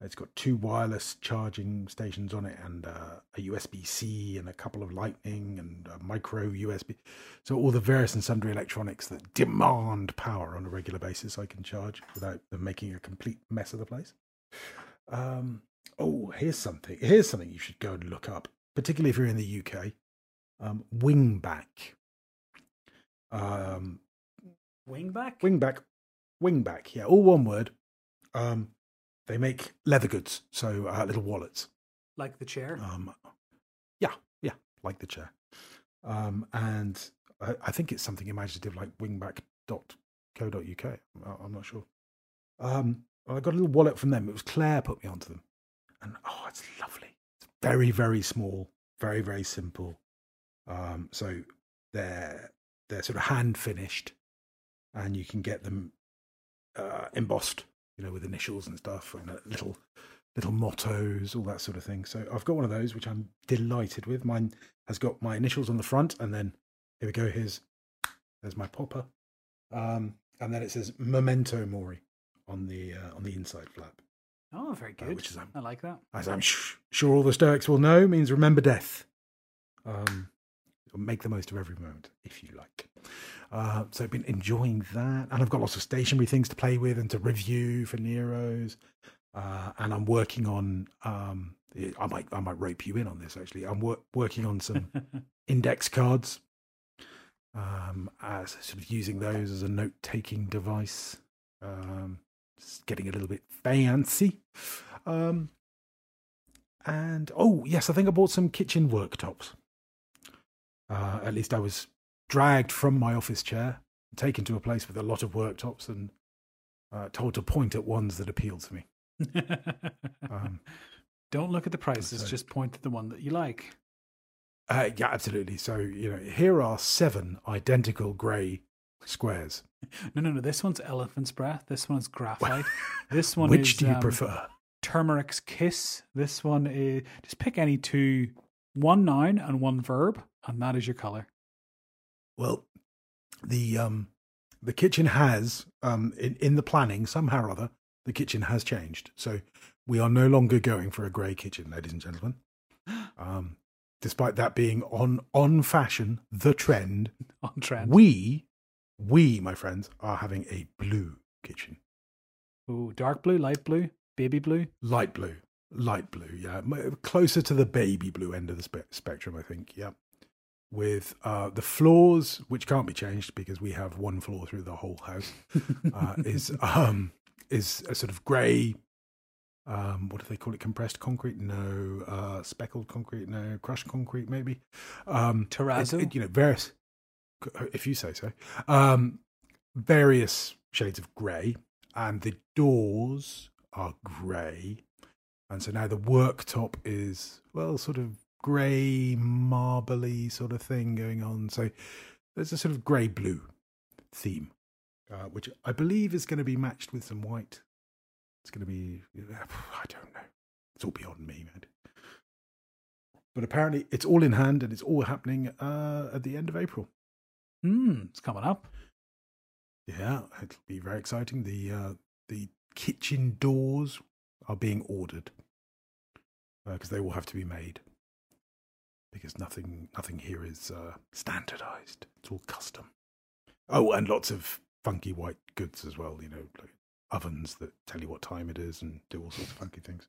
It's got 2 wireless charging stations on it, and a USB-C and a couple of Lightning and a micro USB. So all the various and sundry electronics that demand power on a regular basis, I can charge without them making a complete mess of the place. Oh, here's something you should go and look up, particularly if you're in the UK. Wingback. Wingback. Yeah, all one word. They make leather goods, so little wallets, like the chair. Yeah, like the chair. And I think it's something imaginative, like wingback.co.uk. I'm not sure. I got a little wallet from them. It was Claire put me onto them, and oh, it's lovely. It's very, very small, very, very simple. So they're sort of hand finished. And you can get them embossed, you know, with initials and stuff, and little mottos, all that sort of thing. So I've got one of those, which I'm delighted with. Mine has got my initials on the front, and then here we go. There's my popper, and then it says "Memento Mori" on the inside flap. Oh, very good. Which is, I like that. As I'm sure all the Stoics will know, means remember death. Make the most of every moment, if you like. So I've been enjoying that, and I've got lots of stationary things to play with and to review for Neros. And I'm working on. I might rope you in on this. Actually, I'm working on some index cards, as sort of using those as a note-taking device. Getting a little bit fancy. And oh yes, I think I bought some kitchen worktops. At least I was dragged from my office chair, taken to a place with a lot of worktops, and told to point at ones that appealed to me. Don't look at the prices, so, just point at the one that you like. Yeah, absolutely. So, you know, here are 7 identical grey squares. No. This one's elephant's breath. This one's graphite. This one. Which do you prefer? Turmeric's Kiss. This one is, just pick any two, one noun and one verb, and that is your colour. Well, the kitchen has, in the planning, somehow or other, the kitchen has changed. So we are no longer going for a grey kitchen, ladies and gentlemen. Despite that being on fashion, the trend, on trend. We, my friends, are having a blue kitchen. Ooh, dark blue, light blue, baby blue? Light blue, yeah. Closer to the baby blue end of the spectrum, I think, yeah. With the floors, which can't be changed because we have one floor through the whole house, is a sort of grey, what do they call it, compressed concrete? No. Speckled concrete? No. Crushed concrete, maybe? Terrazzo? Various, if you say so, various shades of grey, and the doors are grey, and so now the worktop is, well, sort of grey, marbly sort of thing going on. So there's a sort of grey-blue theme, which I believe is going to be matched with some white. It's going to be, I don't know. It's all beyond me, man. But apparently it's all in hand and it's all happening at the end of April. It's coming up. Yeah, it'll be very exciting. The kitchen doors are being ordered because they will have to be made, because nothing here is standardized. It's all custom. Oh, and lots of funky white goods as well. Like ovens that tell you what time it is and do all sorts of funky things.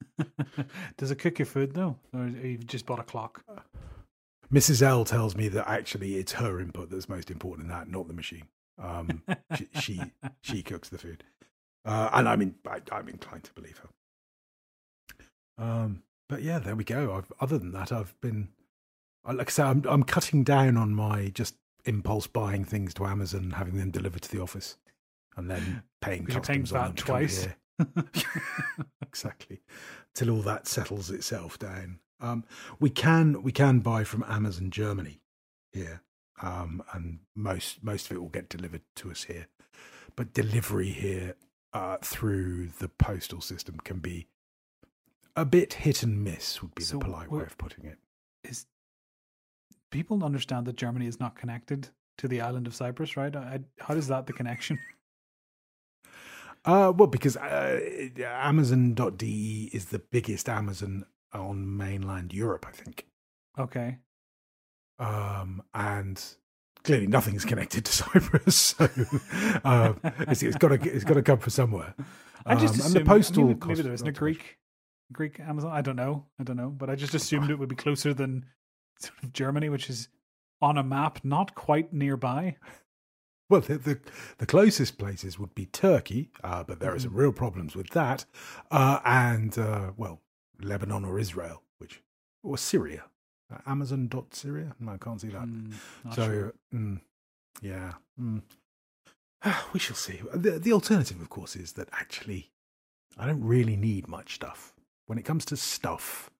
Does it cook your food though, or you've just bought a clock? Mrs. L tells me that actually it's her input that's most important in that, not the machine. She cooks the food, and I mean I'm inclined to believe her. But yeah, there we go. Other than that, I've been, like I said, I'm cutting down on my just impulse buying things to Amazon, having them delivered to the office, and then paying customs on them twice. Exactly, till all that settles itself down. We can buy from Amazon Germany here. And most of it will get delivered to us here, but delivery here through the postal system can be a bit hit and miss, would be so the polite way of putting it. Is people understand that Germany is not connected to the island of Cyprus, right? How is that the connection? Well, because Amazon.de is the biggest Amazon on mainland Europe, I think. Okay. And clearly nothing's connected to Cyprus, so it's got to come from somewhere. I just assumed, and the postal maybe there isn't a Greek Amazon. I don't know, but I just assumed it would be closer than sort of Germany, which is on a map not quite nearby. Well, the closest places would be Turkey, but there are some real problems with that, and well, Lebanon or Israel, or Syria. Amazon.Syria? No, I can't see that. We shall see. The alternative, of course, is that actually I don't really need much stuff. When it comes to stuff,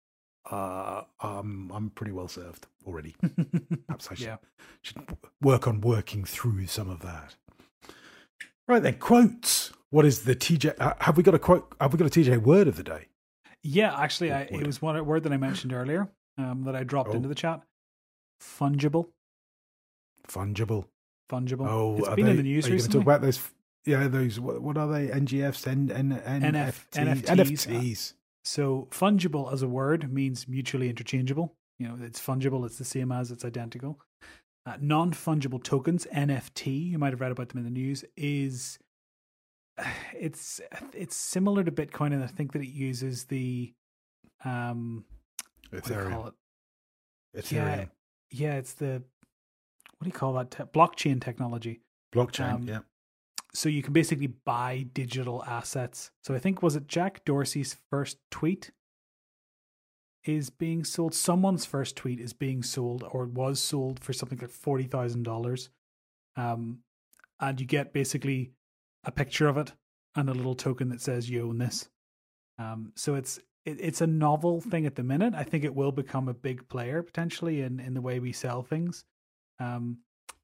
I'm pretty well served already. Perhaps I should work on working through some of that. Right then, quotes. What is the TJ? Have we got a quote? Have we got a TJ word of the day? Yeah, actually, it was one word that I mentioned earlier. That I dropped into the chat. Fungible. Oh, it's been in the news recently. Are you going to talk about those? Yeah, those. What are they? NGFs NFTs. So fungible as a word means mutually interchangeable. It's fungible. It's the same as. It's identical. Non-fungible tokens (NFT). You might have read about them in the news. It's similar to Bitcoin, and I think that it uses the Ethereum. Yeah, it's the, what do you call that? Blockchain technology. Yeah. So you can basically buy digital assets. So I think, was it Jack Dorsey's first tweet is being sold? Someone's first tweet is being sold, or was sold, for something like $40,000. And you get basically a picture of it and a little token that says you own this. So it's a novel thing at the minute. I think it will become a big player potentially in the way we sell things. What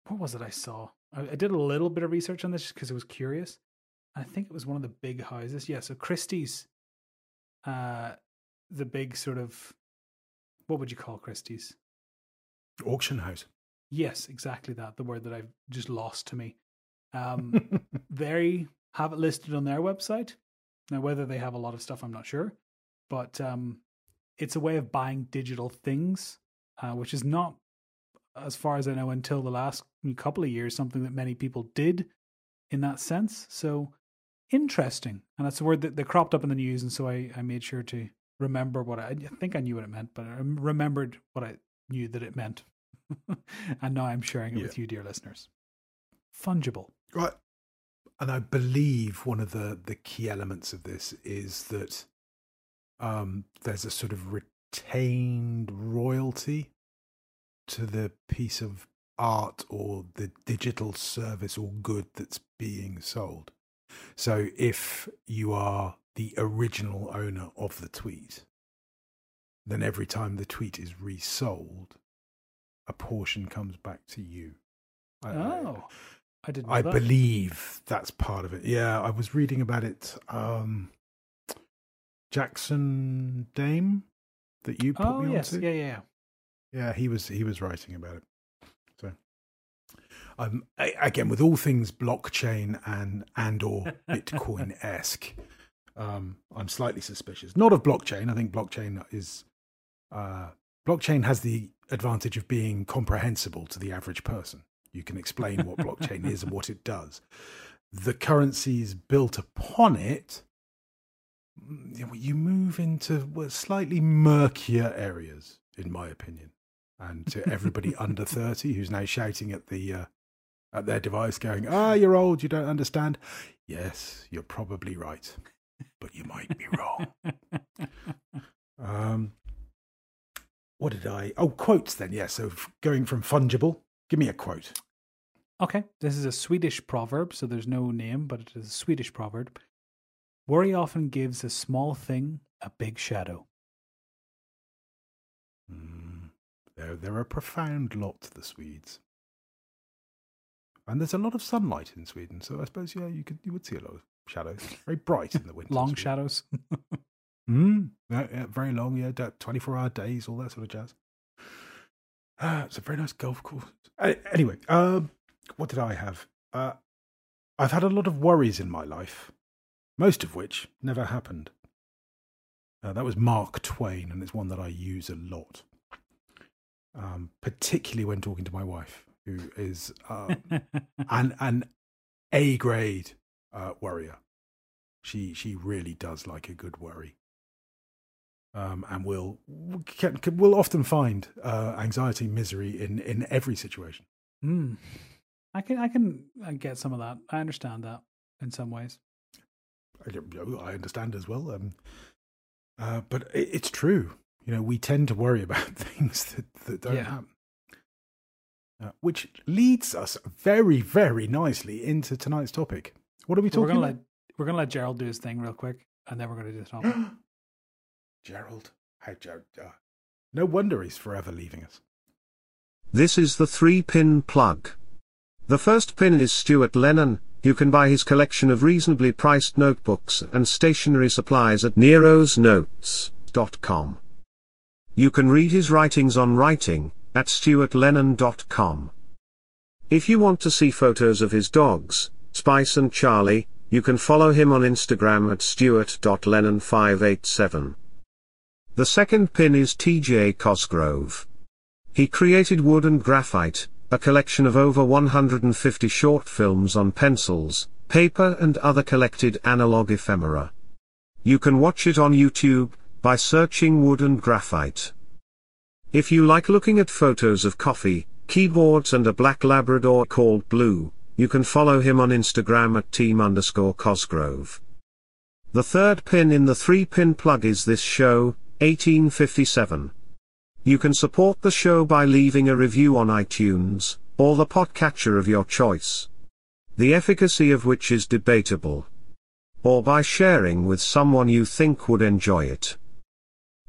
was it I saw? I did a little bit of research on this just because I was curious. I think it was one of the big houses. Yeah, so Christie's the big sort of, what would you call Christie's? Auction house. Yes, exactly that. The word that I've just lost to me. They have it listed on their website. Now, whether they have a lot of stuff, I'm not sure. But it's a way of buying digital things, which is not, as far as I know, until the last couple of years, something that many people did in that sense. So interesting. And that's a word that cropped up in the news. And so I made sure to remember what I think I knew what it meant, but I remembered what I knew that it meant. And now I'm sharing it with you, dear listeners. Fungible. Right. And I believe one of the key elements of this is that there's a sort of retained royalty to the piece of art or the digital service or good that's being sold. So if you are the original owner of the tweet, then every time the tweet is resold, a portion comes back to you. I didn't know that. I believe that's part of it. Yeah, I was reading about it. Jackson Dame, that you put me onto. Yeah, he was writing about it. So, again, with all things blockchain and or Bitcoin-esque, I'm slightly suspicious. Not of blockchain. I think blockchain is blockchain has the advantage of being comprehensible to the average person. You can explain what blockchain is and what it does. The currencies built upon it, you move into slightly murkier areas, in my opinion. And to everybody under 30 who's now shouting at the at their device going, you're old, you don't understand. Yes, you're probably right, but you might be wrong. What did I... Oh, quotes then, yeah. So going from fungible, give me a quote. Okay, this is a Swedish proverb, so there's no name, but it is a Swedish proverb. Worry often gives a small thing a big shadow. They're a profound lot, the Swedes. And there's a lot of sunlight in Sweden, so I suppose, yeah, you would see a lot of shadows. Very bright in the winter. Long shadows. Very long, 24-hour days, all that sort of jazz. It's a very nice golf course. Anyway, what did I have? I've had a lot of worries in my life, most of which never happened. That was Mark Twain, and it's one that I use a lot. Particularly when talking to my wife, who is an A-grade worrier. She really does like a good worry. And we'll often find anxiety, misery in every situation. I can get some of that. I understand that in some ways. I understand as well. But it's true. You know, we tend to worry about things that don't happen. Which leads us very, very nicely into tonight's topic. What are we talking about? We're going to let Gerald do his thing real quick, and then we're going to do the topic. Gerald. Hi, Gerald. No wonder he's forever leaving us. This is the 3-pin plug. The first pin is Stuart Lennon. You can buy his collection of reasonably priced notebooks and stationery supplies at nerosnotes.com. You can read his writings on writing at stuartlennon.com. If you want to see photos of his dogs, Spice and Charlie, you can follow him on Instagram at stuart.lennon587. The second pin is TJ Cosgrove. He created Wood and Graphite, a collection of over 150 short films on pencils, paper and other collected analog ephemera. You can watch it on YouTube by searching Wood and Graphite. If you like looking at photos of coffee, keyboards and a black Labrador called Blue, you can follow him on Instagram at team_Cosgrove. The third pin in the 3-pin plug is this show, 1857. You can support the show by leaving a review on iTunes, or the podcatcher of your choice, the efficacy of which is debatable, or by sharing with someone you think would enjoy it.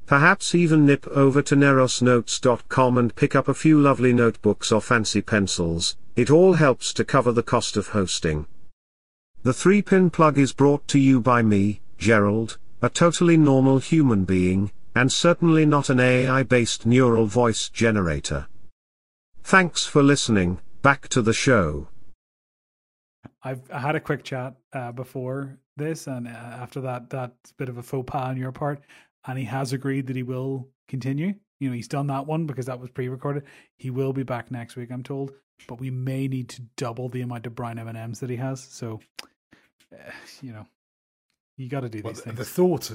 Perhaps even nip over to nerosnotes.com and pick up a few lovely notebooks or fancy pencils. It all helps to cover the cost of hosting. The 3-pin plug is brought to you by me, Gerald, a totally normal human being, and certainly not an AI-based neural voice generator. Thanks for listening. Back to the show. I had a quick chat before this, and after that, that's a bit of a faux pas on your part, and he has agreed that he will continue. You know, he's done that one because that was pre-recorded. He will be back next week, I'm told, but we may need to double the amount of brown M&Ms that he has. So, you know, you got to do these things. The thought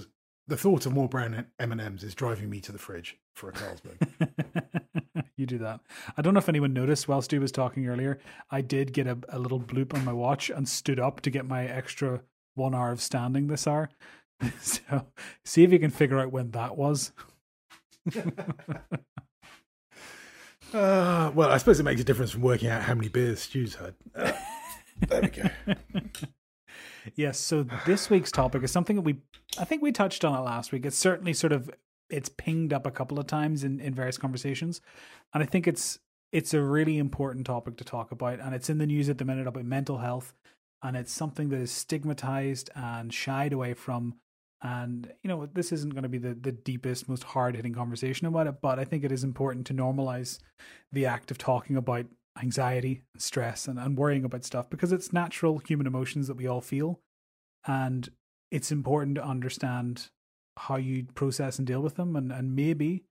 of more brown M&Ms is driving me to the fridge for a Carlsberg. You do that. I don't know if anyone noticed while Stu was talking earlier, I did get a little bloop on my watch and stood up to get my extra 1 hour of standing this hour. So see if you can figure out when that was. Well, I suppose it makes a difference from working out how many beers Stu's had. There we go. Yes, so this week's topic is something that I think we touched on it last week. It's certainly sort of, it's pinged up a couple of times in various conversations. And I think it's a really important topic to talk about. And it's in the news at the minute about mental health. And it's something that is stigmatized and shied away from. And, you know, this isn't going to be the deepest, most hard-hitting conversation about it, but I think it is important to normalize the act of talking about anxiety, stress, and worrying about stuff, because it's natural human emotions that we all feel. And it's important to understand how you process and deal with them, and maybe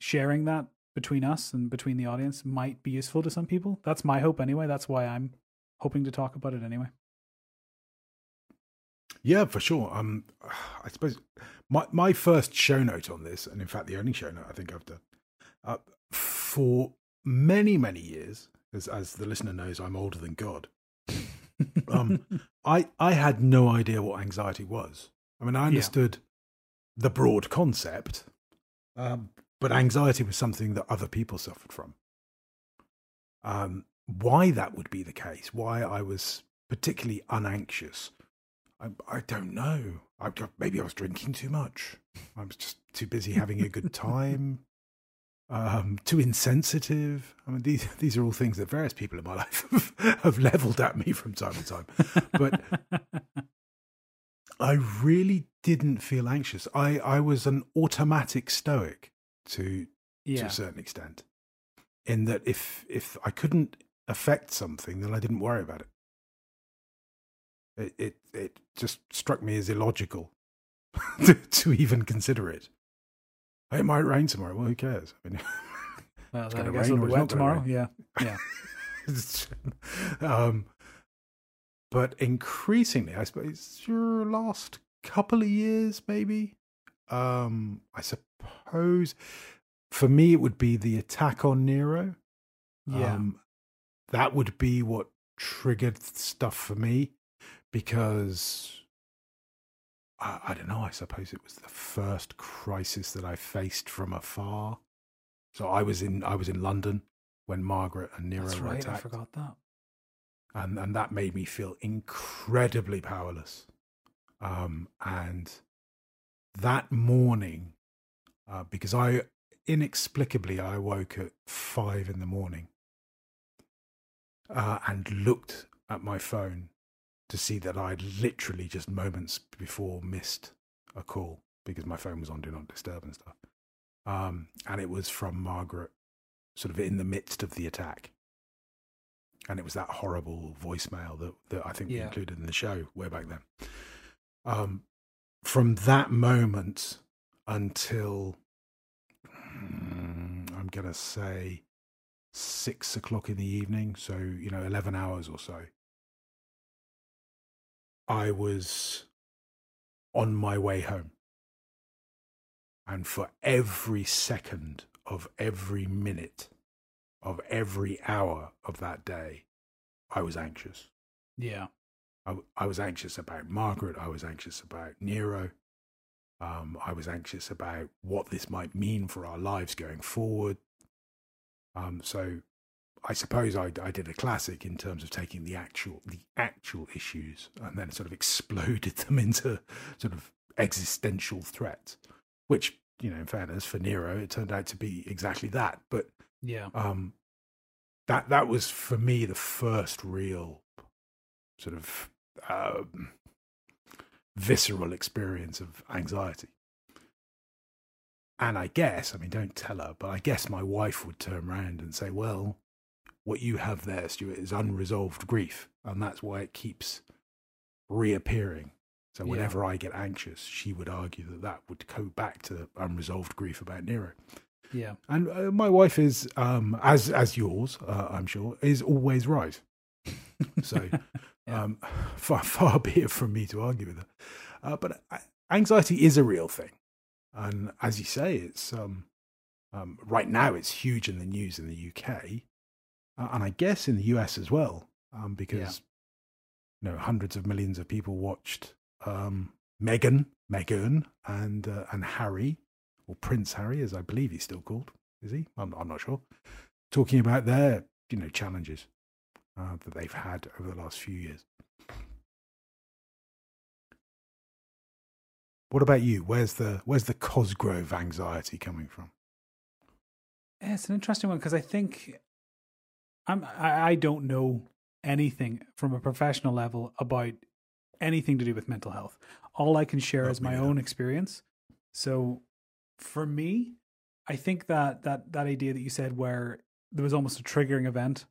sharing that between us and between the audience might be useful to some people. That's my hope anyway. That's why I'm hoping to talk about it anyway. Yeah, for sure. I suppose my first show note on this, and in fact the only show note I think I've done, for many, many years, as the listener knows, I'm older than God. I had no idea what anxiety was. I mean, I understood the broad concept, but anxiety was something that other people suffered from. Why that would be the case, why I was particularly unanxious, I don't know. Maybe I was drinking too much. I was just too busy having a good time. Too insensitive. I mean, these are all things that various people in my life have leveled at me from time to time. But I really didn't feel anxious. I was an automatic stoic to a certain extent, in that if I couldn't affect something, then I didn't worry about it. It just struck me as illogical to even consider it. It might rain tomorrow. Well, who cares? I mean, well, it's going to rain or it's not tomorrow. Rain. Yeah. But increasingly, I suppose your last couple of years, maybe. I suppose for me it would be the attack on Nero. Yeah, that would be what triggered stuff for me. Because, I don't know, I suppose it was the first crisis that I faced from afar. So I was in London when Margaret and Nero were attacked. That's right, I forgot that. And that made me feel incredibly powerless. And that morning, because I inexplicably woke at 5 a.m. And looked at my phone to see that I'd literally just moments before missed a call because my phone was on Do Not Disturb and stuff. And it was from Margaret, sort of in the midst of the attack. And it was that horrible voicemail that I think we included in the show way back then. From that moment until, I'm going to say, 6 o'clock in the evening, so, you know, 11 hours or so, I was on my way home. And for every second of every minute of every hour of that day, I was anxious. Yeah. I was anxious about Margaret. I was anxious about Nero. I was anxious about what this might mean for our lives going forward. So I suppose I did a classic in terms of taking the actual issues and then sort of exploded them into sort of existential threats, which, you know, in fairness for Nero, it turned out to be exactly that. But that was for me the first real sort of visceral experience of anxiety. And I guess, I mean, don't tell her, but I guess my wife would turn around and say, well, what you have there, Stuart, is unresolved grief. And that's why it keeps reappearing. So whenever I get anxious, she would argue that that would go back to unresolved grief about Nero. Yeah. And my wife is, as yours, I'm sure, is always right. So far be it from me to argue with her. But anxiety is a real thing. And as you say, it's right now it's huge in the news in the UK, and I guess in the US as well, because you know, hundreds of millions of people watched Megan, and Harry, or Prince Harry, as I believe he's still called. Is he? I'm not sure. Talking about their challenges that they've had over the last few years. What about you? Where's the Cosgrove anxiety coming from? Yeah, it's an interesting one because I think I don't know anything from a professional level about anything to do with mental health. All I can share is my own experience. So for me, I think that idea that you said where there was almost a triggering event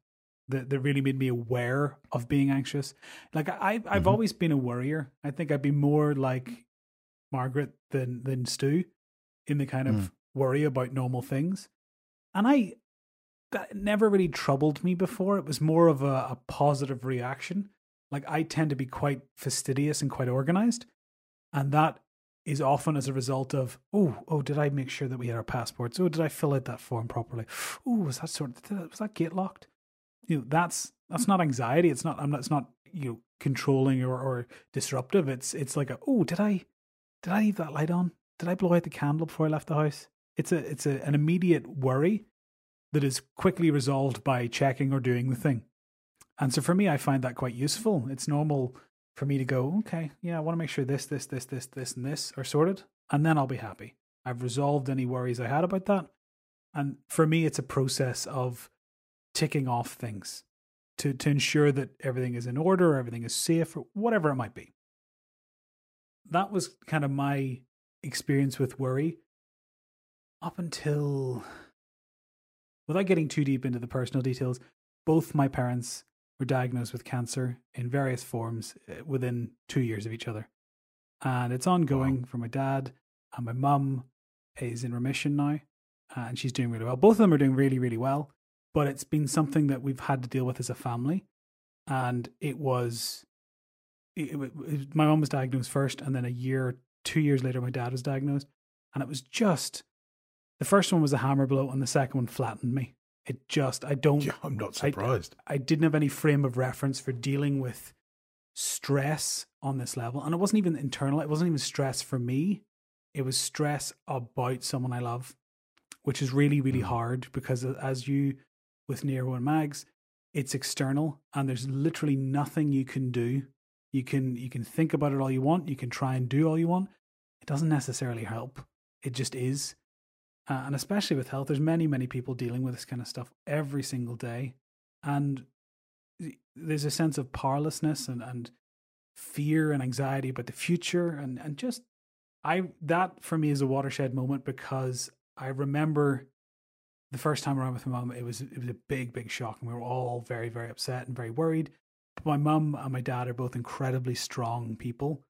that really made me aware of being anxious. Like I've always been a worrier. I think I'd be more like Margaret than Stu in the kind of worry about normal things. And that never really troubled me before. It was more of a positive reaction. Like I tend to be quite fastidious and quite organized. And that is often as a result of, oh, did I make sure that we had our passports? Oh, did I fill out that form properly? Oh, was that gate locked? You know, that's not anxiety. It's not controlling or disruptive. It's like, did I leave that light on? Did I blow out the candle before I left the house? It's an immediate worry that is quickly resolved by checking or doing the thing. And so for me, I find that quite useful. It's normal for me to go, okay, yeah, I want to make sure this, and this are sorted, and then I'll be happy. I've resolved any worries I had about that. And for me, it's a process of ticking off things to ensure that everything is in order, or everything is safe, or whatever it might be. That was kind of my experience with worry up until, without getting too deep into the personal details, both my parents were diagnosed with cancer in various forms within 2 years of each other. And it's ongoing for my dad, and my mum is in remission now, and she's doing really well. Both of them are doing really, really well, but it's been something that we've had to deal with as a family. And my mom was diagnosed first, and then 2 years later, my dad was diagnosed. And it was just, the first one was a hammer blow, and the second one flattened me. It just, I'm not surprised. I didn't have any frame of reference for dealing with stress on this level. And it wasn't even internal. It wasn't even stress for me. It was stress about someone I love, which is really, really hard because as you, with Nero and Mags, it's external and there's literally nothing you can do. You can think about it all you want. You can try and do all you want. It doesn't necessarily help. It just is. And especially with health, there's many, many people dealing with this kind of stuff every single day. And there's a sense of powerlessness and fear and anxiety about the future. And just, that for me is a watershed moment because I remember the first time around with my mum, it was a big, big shock. And we were all very, very upset and very worried. My mum and my dad are both incredibly strong people.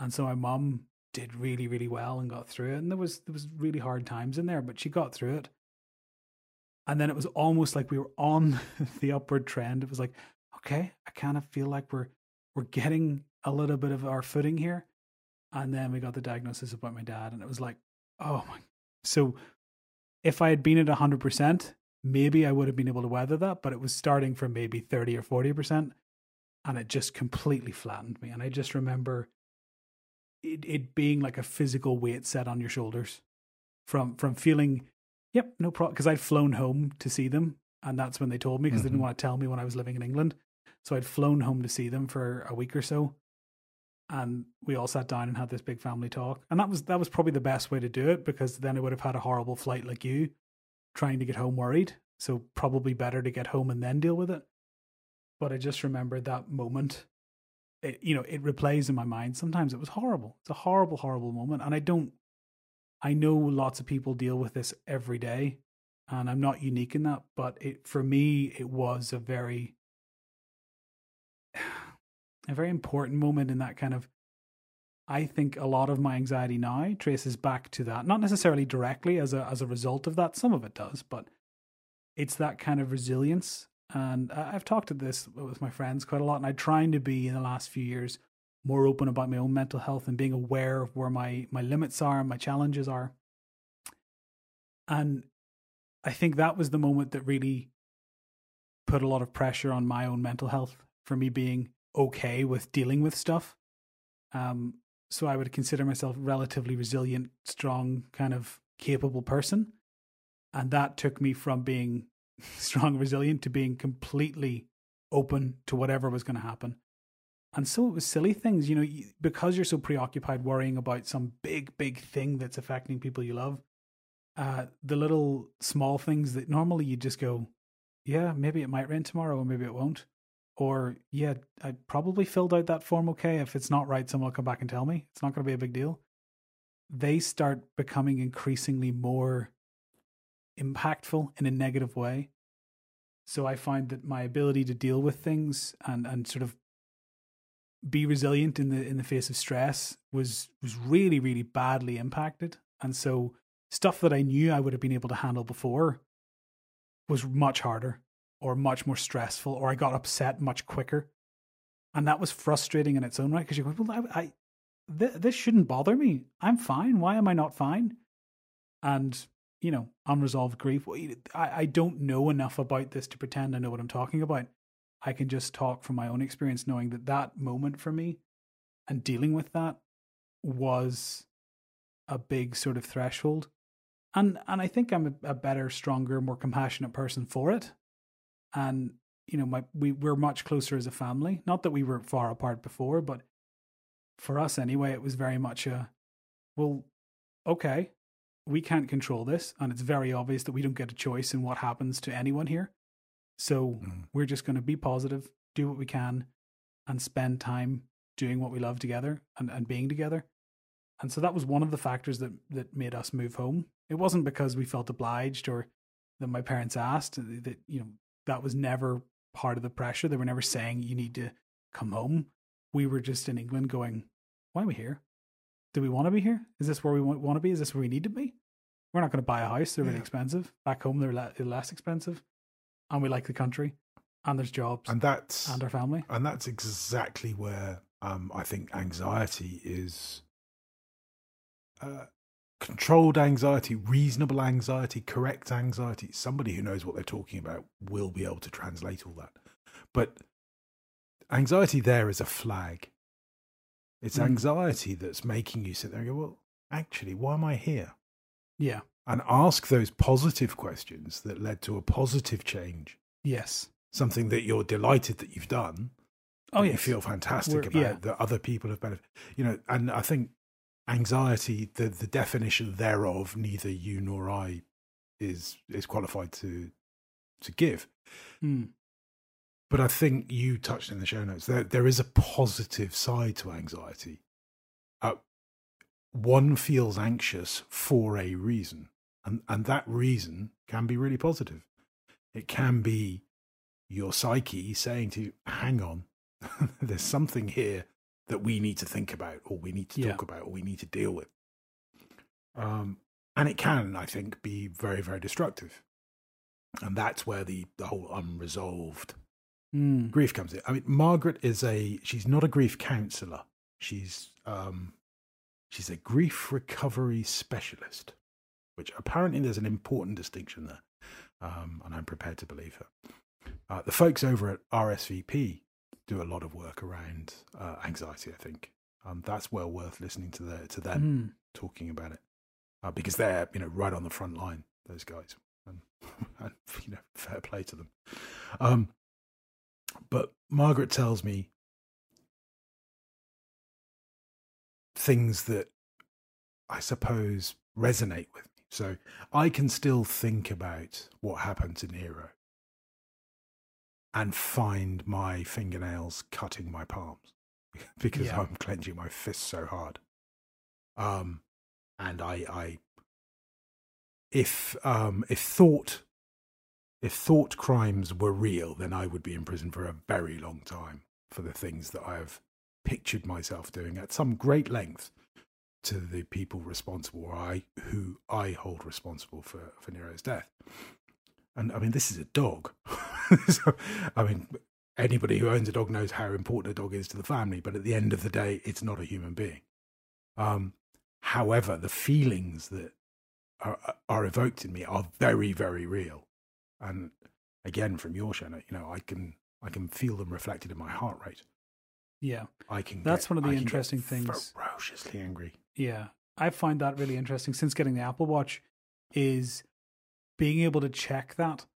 And so my mum did really, really well and got through it. And there was really hard times in there, but she got through it. And then it was almost like we were on the upward trend. It was like, okay, I kind of feel like we're getting a little bit of our footing here. And then we got the diagnosis about my dad. And it was like, oh my. So if I had been at 100%, maybe I would have been able to weather that, but it was starting from maybe 30 or 40%. And it just completely flattened me. And I just remember it being like a physical weight set on your shoulders from feeling, yep, no problem. Because I'd flown home to see them. And that's when they told me because they didn't want to tell me when I was living in England. So I'd flown home to see them for a week or so. And we all sat down and had this big family talk. And that was probably the best way to do it because then I would have had a horrible flight like you trying to get home worried. So probably better to get home and then deal with it. But I just remember that moment it replays in my mind. Sometimes it was horrible. It's a horrible, horrible moment. And I know lots of people deal with this every day, and I'm not unique in that, but for me, it was a very important moment in that kind of, I think a lot of my anxiety now traces back to that, not necessarily directly as a result of that. Some of it does, but it's that kind of resilience. And I've talked about this with my friends quite a lot, and I'm trying to be in the last few years more open about my own mental health and being aware of where my limits are and my challenges are. And I think that was the moment that really put a lot of pressure on my own mental health for me being okay with dealing with stuff. So I would consider myself relatively resilient, strong, kind of capable person. And that took me from being strong, resilient to being completely open to whatever was going to happen. And so it was silly things, because you're so preoccupied worrying about some big, big thing that's affecting people you love. The little small things that normally you just go, yeah, maybe it might rain tomorrow or maybe it won't. Or, yeah, I probably filled out that form okay. If it's not right, someone will come back and tell me. It's not going to be a big deal. They start becoming increasingly more impactful in a negative way. So I find that my ability to deal with things and sort of be resilient in the face of stress was really, really badly impacted. And so stuff that I knew I would have been able to handle before was much harder, or much more stressful, or I got upset much quicker. And that was frustrating in its own right, because you're going, well, this shouldn't bother me. I'm fine. Why am I not fine? And, unresolved grief. I don't know enough about this to pretend I know what I'm talking about. I can just talk from my own experience, knowing that moment for me and dealing with that was a big sort of threshold. And I think I'm a better, stronger, more compassionate person for it. And, we were much closer as a family. Not that we were far apart before, but for us anyway, it was very much okay, we can't control this. And it's very obvious that we don't get a choice in what happens to anyone here. So we're just going to be positive, do what we can, and spend time doing what we love together and being together. And so that was one of the factors that made us move home. It wasn't because we felt obliged or that my parents asked. That, that was never part of the pressure. They were never saying, you need to come home. We were just in England going, why are we here? Do we want to be here? Is this where we want to be? Is this where we need to be? We're not going to buy a house. They're really expensive. Back home, they're less expensive. And we like the country. And there's jobs. And and our family. And that's exactly where I think anxiety is. Controlled anxiety, reasonable anxiety, correct anxiety. Somebody who knows what they're talking about will be able to translate all that. But anxiety there is a flag. It's anxiety that's making you sit there and go, well, actually, why am I here? Yeah. And ask those positive questions that led to a positive change. Yes. Something that you're delighted that you've done. Oh, yes. You feel fantastic about that other people have benefited. And I think anxiety, the definition thereof, neither you nor I is qualified to give. But I think you touched in the show notes, there is a positive side to anxiety. One feels anxious for a reason, and that reason can be really positive. It can be your psyche saying to you, hang on, there's something here that we need to think about, or we need to talk about, or we need to deal with. And it can, I think, be very, very destructive. And that's where the whole unresolved grief comes in. I mean, Margaret she's not a grief counsellor. She's a grief recovery specialist, which apparently there's an important distinction there. And I'm prepared to believe her. The folks over at RSVP do a lot of work around anxiety, I think. That's well worth listening to them talking about it, because they're right on the front line, those guys, and fair play to them. But Margaret tells me things that I suppose resonate with me. So I can still think about what happened to Nero and find my fingernails cutting my palms. because I'm clenching my fists so hard. And if thought crimes were real, then I would be in prison for a very long time for the things that I've pictured myself doing at some great length to the people responsible, or who I hold responsible for Nero's death. And I mean, this is a dog. So, I mean, anybody who owns a dog knows how important a dog is to the family, but at the end of the day, it's not a human being. However, the feelings that are evoked in me are very, very real. And again, from your show, you know, I can feel them reflected in my heart rate. Yeah, That's one of the interesting things. Ferociously angry. Yeah, I find that really interesting since getting the Apple Watch, is being able to check that.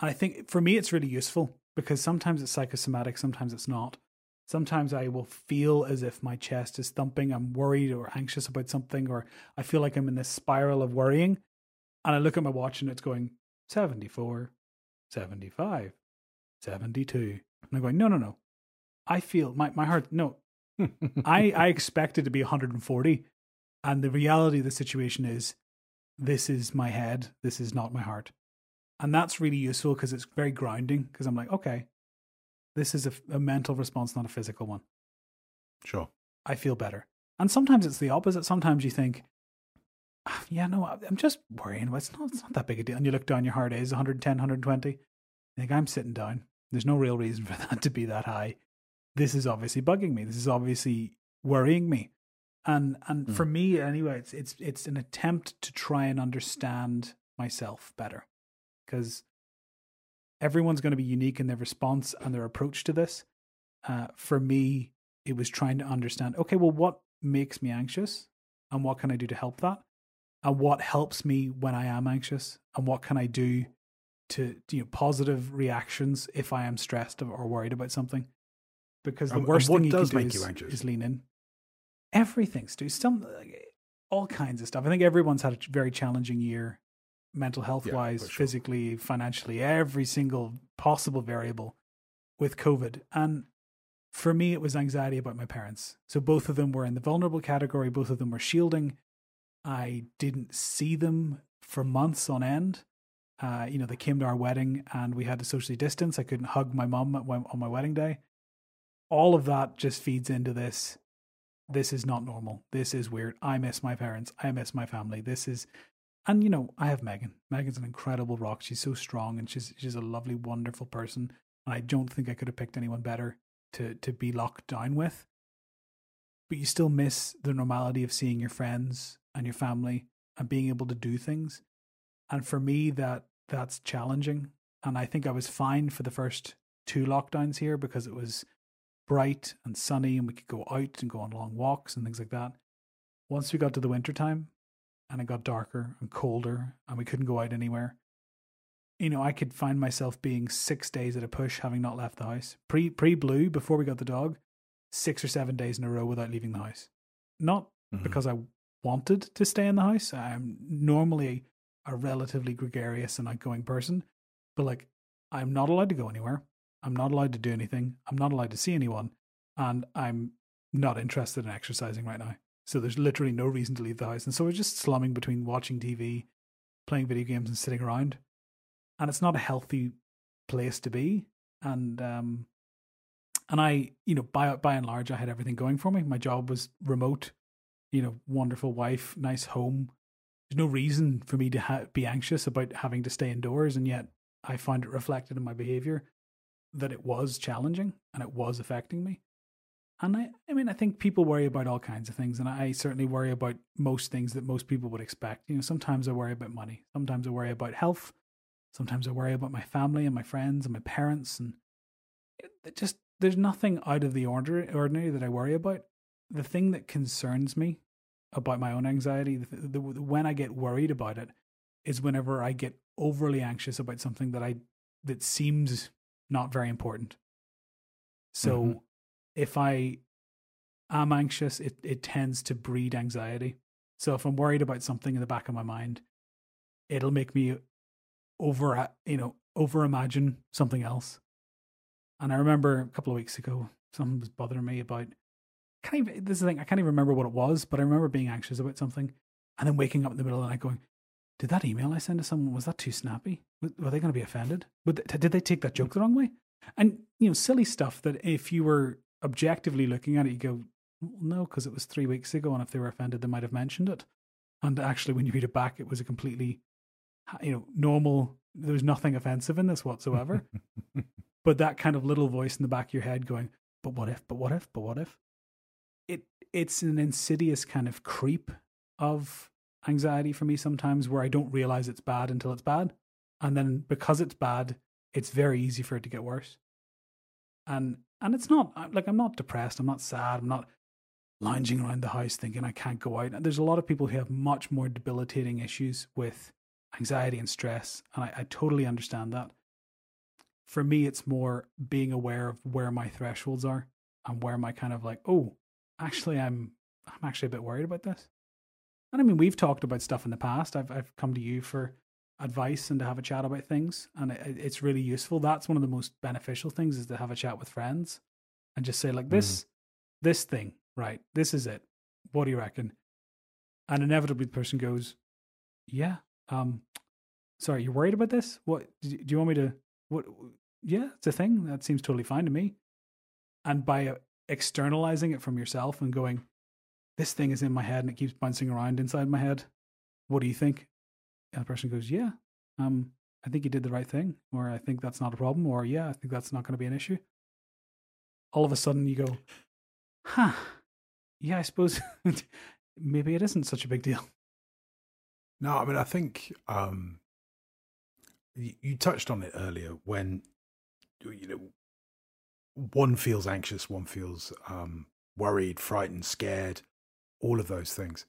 And I think for me, it's really useful because sometimes it's psychosomatic, sometimes it's not. Sometimes I will feel as if my chest is thumping, I'm worried or anxious about something, or I feel like I'm in this spiral of worrying. And I look at my watch and it's going 74, 75, 72. And I'm going, no. I feel my heart, no. I expect it to be 140. And the reality of the situation is, this is my head, this is not my heart. And that's really useful because it's very grounding, because I'm like, okay, this is a mental response, not a physical one. Sure. I feel better. And sometimes it's the opposite. Sometimes you think, yeah, no, I'm just worrying. It's not that big a deal. And you look down, your heart is 110, 120. You think, I'm sitting down. There's no real reason for that to be that high. This is obviously bugging me. This is obviously worrying me. And for me, anyway, it's an attempt to try and understand myself better, because everyone's going to be unique in their response and their approach to this. For me, it was trying to understand, okay, well, what makes me anxious and what can I do to help that? And what helps me when I am anxious, and what can I do to, positive reactions if I am stressed or worried about something? Because the worst thing you can do is lean in. Everything's due. All kinds of stuff. I think everyone's had a very challenging year, mental health-wise, physically, financially, every single possible variable with COVID. And for me, it was anxiety about my parents. So both of them were in the vulnerable category. Both of them were shielding. I didn't see them for months on end. They came to our wedding and we had to socially distance. I couldn't hug my mum on my wedding day. All of that just feeds into this. This is not normal. This is weird. I miss my parents. I miss my family. I have Megan. Megan's an incredible rock. She's so strong, and she's a lovely, wonderful person. And I don't think I could have picked anyone better to be locked down with. But you still miss the normality of seeing your friends and your family and being able to do things. And for me, that's challenging. And I think I was fine for the first two lockdowns here because it was bright and sunny and we could go out and go on long walks and things like that. Once we got to the winter time and it got darker and colder and we couldn't go out anywhere, I could find myself being 6 days at a push, having not left the house. Pre-Blue, before we got the dog, 6 or 7 days in a row without leaving the house. Not because I wanted to stay in the house. I'm normally a relatively gregarious and outgoing person, but I'm not allowed to go anywhere. I'm not allowed to do anything. I'm not allowed to see anyone, and I'm not interested in exercising right now. So there's literally no reason to leave the house. And so we're just slumming between watching TV, playing video games, and sitting around. And it's not a healthy place to be. And I, by and large, I had everything going for me. My job was remote. Wonderful wife, nice home. There's no reason for me to be anxious about having to stay indoors, and yet I find it reflected in my behavior that it was challenging and it was affecting me. And I think people worry about all kinds of things, and I certainly worry about most things that most people would expect. Sometimes I worry about money. Sometimes I worry about health. Sometimes I worry about my family and my friends and my parents, and there's nothing out of the ordinary that I worry about. The thing that concerns me about my own anxiety, when I get worried about it, is whenever I get overly anxious about something that seems not very important. So if I am anxious, it tends to breed anxiety. So if I'm worried about something in the back of my mind, it'll make me over imagine something else. And I remember a couple of weeks ago, something was bothering me about can't even, this is the thing, I can't even remember what it was, but I remember being anxious about something and then waking up in the middle of the night going, did that email I sent to someone, was that too snappy? Were they going to be offended? Did they take that joke the wrong way? And, you know, silly stuff that if you were objectively looking at it, you go, no, because it was 3 weeks ago, and if they were offended, they might have mentioned it. And actually, when you read it back, it was a completely, you know, normal, there was nothing offensive in this whatsoever. But that kind of little voice in the back of your head going, but what if, but what if, but what if? It's an insidious kind of creep of anxiety for me sometimes, where I don't realize it's bad until it's bad. And then because it's bad, it's very easy for it to get worse. And it's not, like, I'm not depressed, I'm not sad, I'm not lounging around the house thinking I can't go out. There's a lot of people who have much more debilitating issues with anxiety and stress, and I totally understand that. For me, it's more being aware of where my thresholds are and where my kind of like, oh, actually, I'm actually a bit worried about this. And I mean, we've talked about stuff in the past. I've come to you for advice and to have a chat about things, and it's really useful. That's one of the most beneficial things, is to have a chat with friends and just say, like, this thing. Right, this is it. What do you reckon? And inevitably the person goes, yeah, sorry, you're worried about this? What, do you want me to, what? Yeah, it's a thing. That seems totally fine to me. And by externalizing it from yourself and going, this thing is in my head and it keeps bouncing around inside my head. What do you think? And the person goes, yeah, I think you did the right thing. Or I think that's not a problem. Or yeah, I think that's not going to be an issue. All of a sudden you go, huh. Yeah, I suppose maybe it isn't such a big deal. No, I mean, I think you touched on it earlier when, you know, one feels anxious, one feels worried, frightened, scared, all of those things.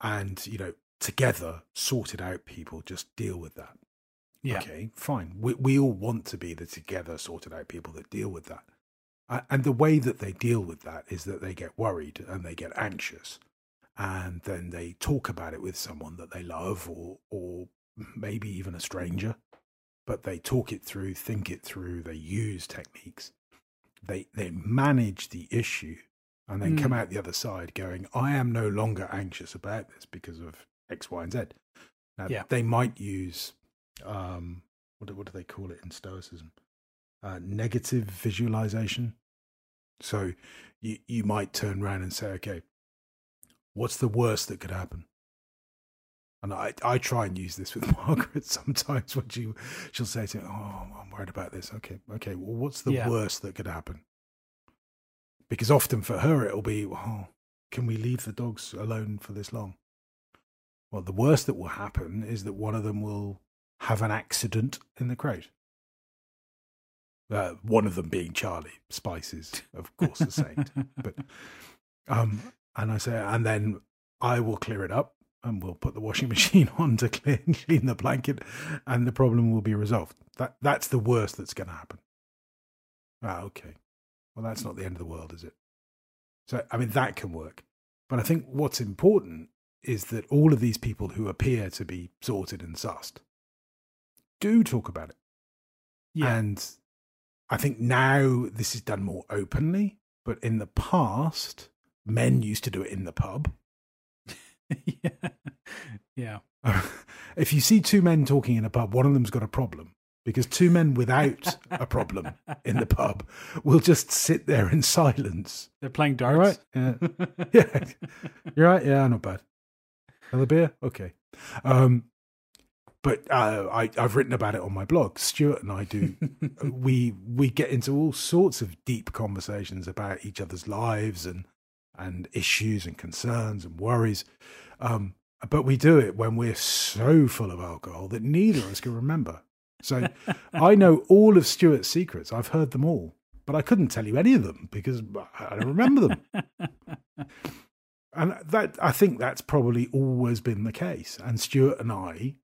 And, you know, together, sorted out people just deal with that. Yeah. Okay, fine. We all want to be the together, sorted out people that deal with that. And the way that they deal with that is that they get worried and they get anxious, and then they talk about it with someone that they love, or maybe even a stranger, but they talk it through, think it through, they use techniques, they manage the issue, and then come out the other side going, I am no longer anxious about this because of X, Y, and Z. Now, they might use, what do they call it in Stoicism? Negative visualization. So you might turn around and say, okay, what's the worst that could happen? And I try and use this with Margaret sometimes when she'll say to me, oh, I'm worried about this. Okay, well, what's the worst that could happen? Because often for her it'll be, oh, can we leave the dogs alone for this long? Well, the worst that will happen is that one of them will have an accident in the crate. One of them being Charlie. Spice is, of course, a saint. But, and I say, and then I will clear it up and we'll put the washing machine on to clean the blanket and the problem will be resolved. That's the worst that's going to happen. Ah, okay. Well, that's not the end of the world, is it? So, I mean, that can work. But I think what's important is that all of these people who appear to be sorted and sussed do talk about it. Yeah. And I think now this is done more openly, but in the past, men used to do it in the pub. Yeah. If you see two men talking in a pub, one of them's got a problem, because two men without a problem in the pub will just sit there in silence. They're playing darts. Right? Yeah. You're right. Yeah, not bad. Another beer? Okay. But I've written about it on my blog. Stuart and I do. we get into all sorts of deep conversations about each other's lives and issues and concerns and worries. But we do it when we're so full of alcohol that neither of us can remember. So I know all of Stuart's secrets. I've heard them all. But I couldn't tell you any of them because I don't remember them. And that, I think that's probably always been the case. And Stuart and I,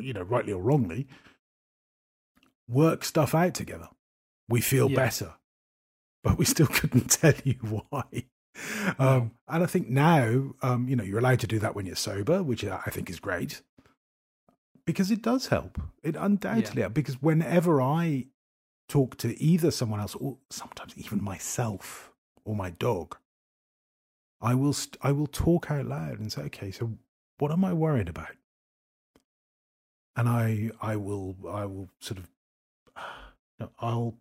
you know, rightly or wrongly, work stuff out together. We feel better, but we still couldn't tell you why. And I think now, you know, you're allowed to do that when you're sober, which I think is great, because it does help. It undoubtedly helps, because whenever I talk to either someone else or sometimes even myself or my dog, I will talk out loud and say, okay, so what am I worried about? And I will sort of, I'll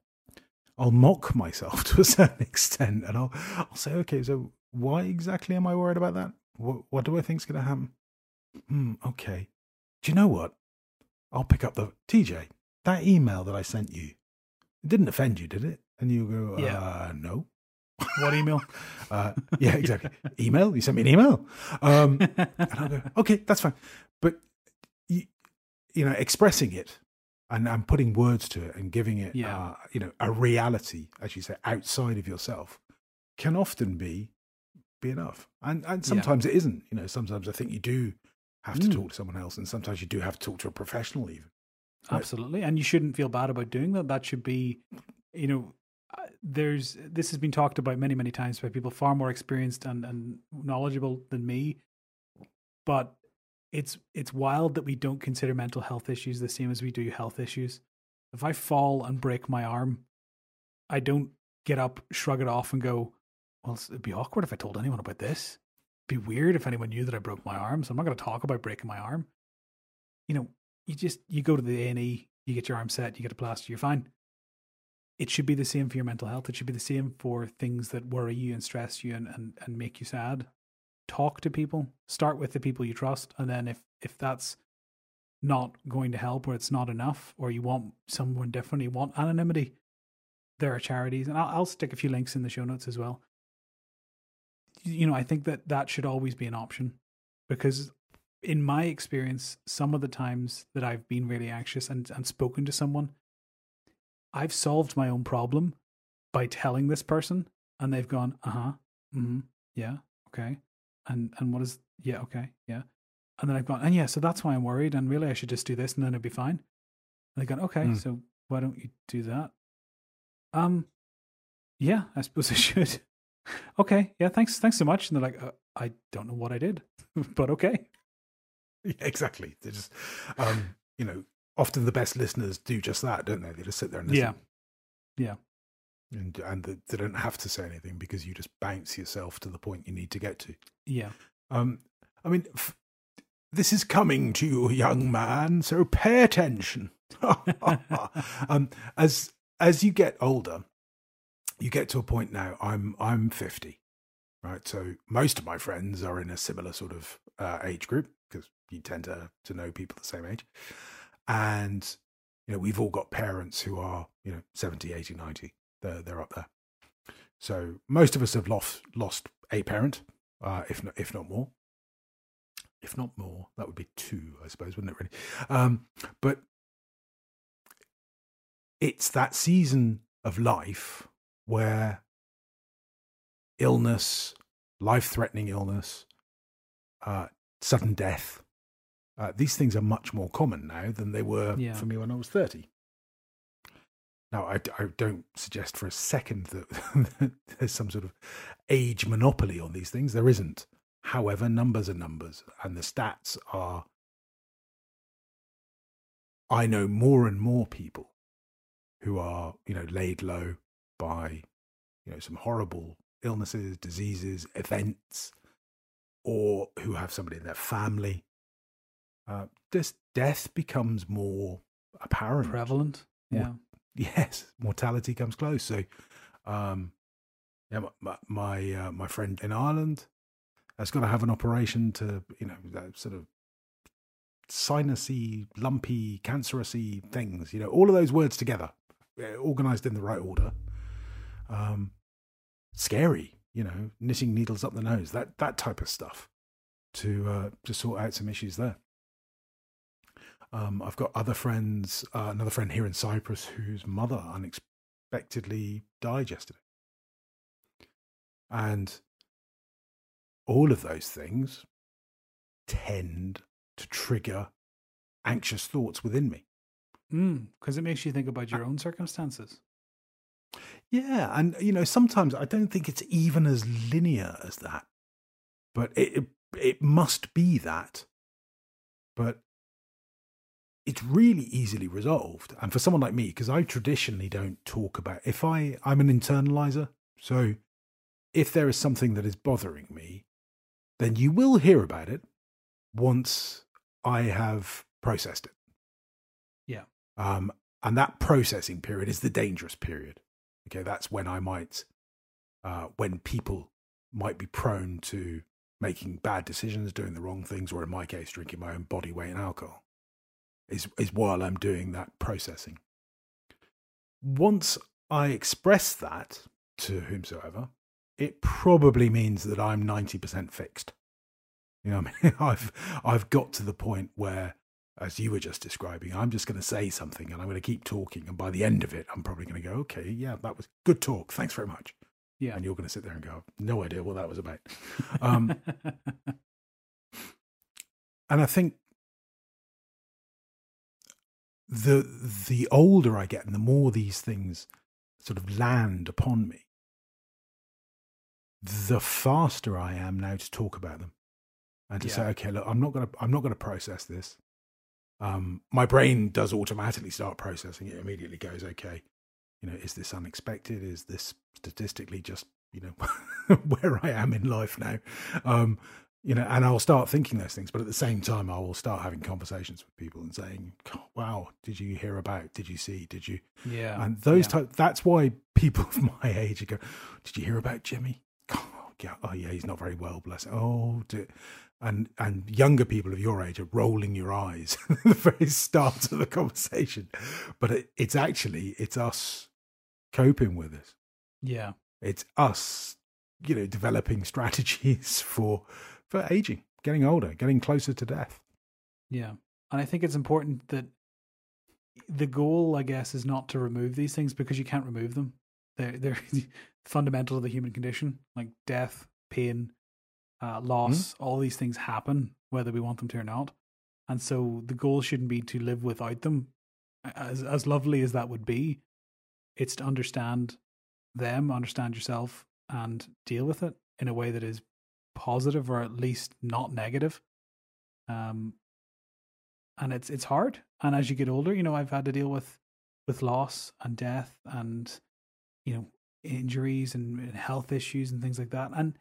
mock myself to a certain extent, and I'll say, okay, so why exactly am I worried about that? What do I think's going to happen? Okay. Do you know what? I'll pick up the TJ. That email that I sent you, it didn't offend you, did it? And you go, yeah. No. What email? Yeah, exactly. Email? You sent me an email. And I'll go, okay, that's fine. But you know, expressing it and putting words to it and giving it, a reality, as you say, outside of yourself, can often be enough. And sometimes it isn't. You know, sometimes I think you do have to talk to someone else, and sometimes you do have to talk to a professional even. Right? Absolutely. And you shouldn't feel bad about doing that. That should be, you know, this has been talked about many, many times by people far more experienced and knowledgeable than me. But it's wild that we don't consider mental health issues the same as we do health issues. If I fall and break my arm, I don't get up, shrug it off and go, well, it'd be awkward if I told anyone about this. It'd be weird if anyone knew that I broke my arm, so I'm not going to talk about breaking my arm. You know, you go to the A&E, you get your arm set, you get a plaster, you're fine. It should be the same for your mental health. It should be the same for things that worry you and stress you and make you sad. Talk to people. Start with the people you trust. And then if that's not going to help, or it's not enough, or you want someone different, you want anonymity, there are charities. And I'll stick a few links in the show notes as well. You know, I think that should always be an option, because in my experience, some of the times that I've been really anxious and spoken to someone, I've solved my own problem by telling this person, and they've gone, yeah, okay. And what is, yeah, okay, yeah. And then I've gone, and yeah, so that's why I'm worried, and really I should just do this, and then it'll be fine. And they've gone, okay, so why don't you do that? Yeah, I suppose I should. Okay, yeah, thanks so much. And they're like, I don't know what I did, but okay. Yeah, exactly. They just, you know, often the best listeners do just that, don't they? They just sit there and listen. Yeah. And they don't have to say anything, because you just bounce yourself to the point you need to get to. Yeah. I mean, this is coming to you, young man, so pay attention. As you get older, you get to a point now. I'm 50, right? So most of my friends are in a similar sort of age group, because you tend to know people the same age. And, you know, we've all got parents who are, you know, 70, 80, 90. They're up there. So most of us have lost a parent, if not more. If not more, that would be two, I suppose, wouldn't it, really? But it's that season of life where illness, life-threatening illness, sudden death, these things are much more common now than they were for me when I was 30. Now, I don't suggest for a second that there's some sort of age monopoly on these things. There isn't. However, numbers are numbers, and the stats are, I know more and more people who are, you know, laid low by, you know, some horrible illnesses, diseases, events, or who have somebody in their family. Just death becomes more apparent, prevalent. Yeah. Yes, mortality comes close. So, my friend in Ireland has got to have an operation to, you know, that sort of sinusy, lumpy, cancerousy things. You know, all of those words together, organised in the right order. Scary, you know, knitting needles up the nose, that type of stuff, to sort out some issues there. I've got other friends, another friend here in Cyprus whose mother unexpectedly died yesterday, and all of those things tend to trigger anxious thoughts within me, because it makes you think about your own circumstances. Yeah, and, you know, sometimes I don't think it's even as linear as that, but it must be that. But it's really easily resolved. And for someone like me, because I traditionally don't talk about, I'm an internalizer, so if there is something that is bothering me, then you will hear about it once I have processed it. Yeah. And that processing period is the dangerous period. Okay, that's when I might, when people might be prone to making bad decisions, doing the wrong things, or in my case, drinking my own body weight in alcohol, is while I'm doing that processing. Once I express that to whomsoever, it probably means that I'm 90% fixed. You know what I mean? I've got to the point where, as you were just describing, I'm just going to say something and I'm going to keep talking. And by the end of it, I'm probably going to go, okay, yeah, that was good talk. Thanks very much. Yeah. And you're going to sit there and go, no idea what that was about. And I think the older I get and the more these things sort of land upon me, the faster I am now to talk about them and to say, okay, look, I'm not going to process this. My brain does automatically start processing it. Immediately goes, okay, you know, is this unexpected? Is this statistically just, you know, where I am in life now? You know, and I'll start thinking those things, but at the same time, I will start having conversations with people and saying, wow, did you hear about, did you see, did you? Yeah. And those type, that's why people of my age go, did you hear about Jimmy? Oh yeah, he's not very well, bless him. Oh, dear. And younger people of your age are rolling your eyes at the very start of the conversation, but it's us coping with it. Yeah, it's us, you know, developing strategies for aging, getting older, getting closer to death. Yeah, and I think it's important that the goal, I guess, is not to remove these things because you can't remove them. They're fundamental to the human condition, like death, pain. Loss, all these things happen, whether we want them to or not. And so the goal shouldn't be to live without them. As lovely as that would be, it's to understand them, understand yourself, and deal with it in a way that is positive or at least not negative. And it's hard. And as you get older, you know, I've had to deal with loss and death and, you know, injuries and health issues and things like that. And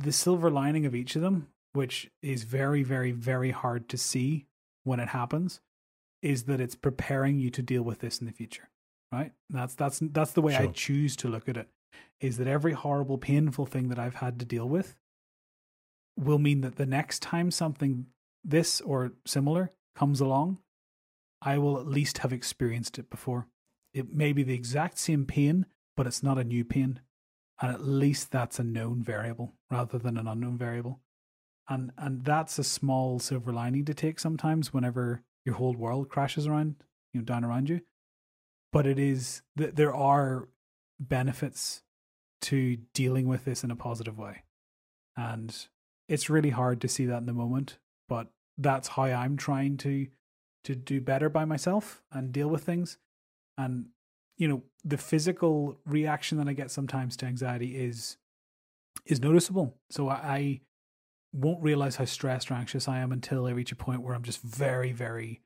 the silver lining of each of them, which is very, very, very hard to see when it happens, is that it's preparing you to deal with this in the future, right? That's the way I choose to look at it, is that every horrible, painful thing that I've had to deal with will mean that the next time something this or similar comes along, I will at least have experienced it before. It may be the exact same pain, but it's not a new pain. And at least that's a known variable rather than an unknown variable. And that's a small silver lining to take sometimes whenever your whole world crashes around, you know, down around you. But it is, there are benefits to dealing with this in a positive way. And it's really hard to see that in the moment, but that's how I'm trying to do better by myself and deal with things. And you know, the physical reaction that I get sometimes to anxiety is noticeable. So I won't realize how stressed or anxious I am until I reach a point where I'm just very, very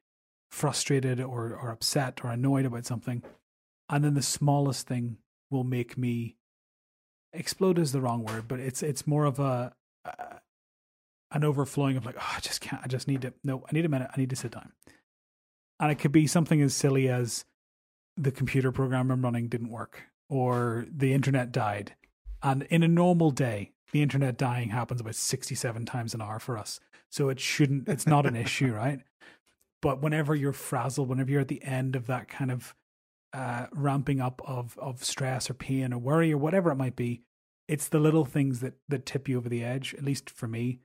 frustrated or upset or annoyed about something. And then the smallest thing will make me explode is the wrong word, but it's more of an overflowing of like, oh, I just can't, I need a minute, I need to sit down. And it could be something as silly as the computer program I'm running didn't work, or the internet died. And in a normal day, the internet dying happens about 67 times an hour for us. So it's not an issue, right? But whenever you're frazzled, whenever you're at the end of that kind of ramping up of stress or pain or worry or whatever it might be, it's the little things that tip you over the edge, at least for me.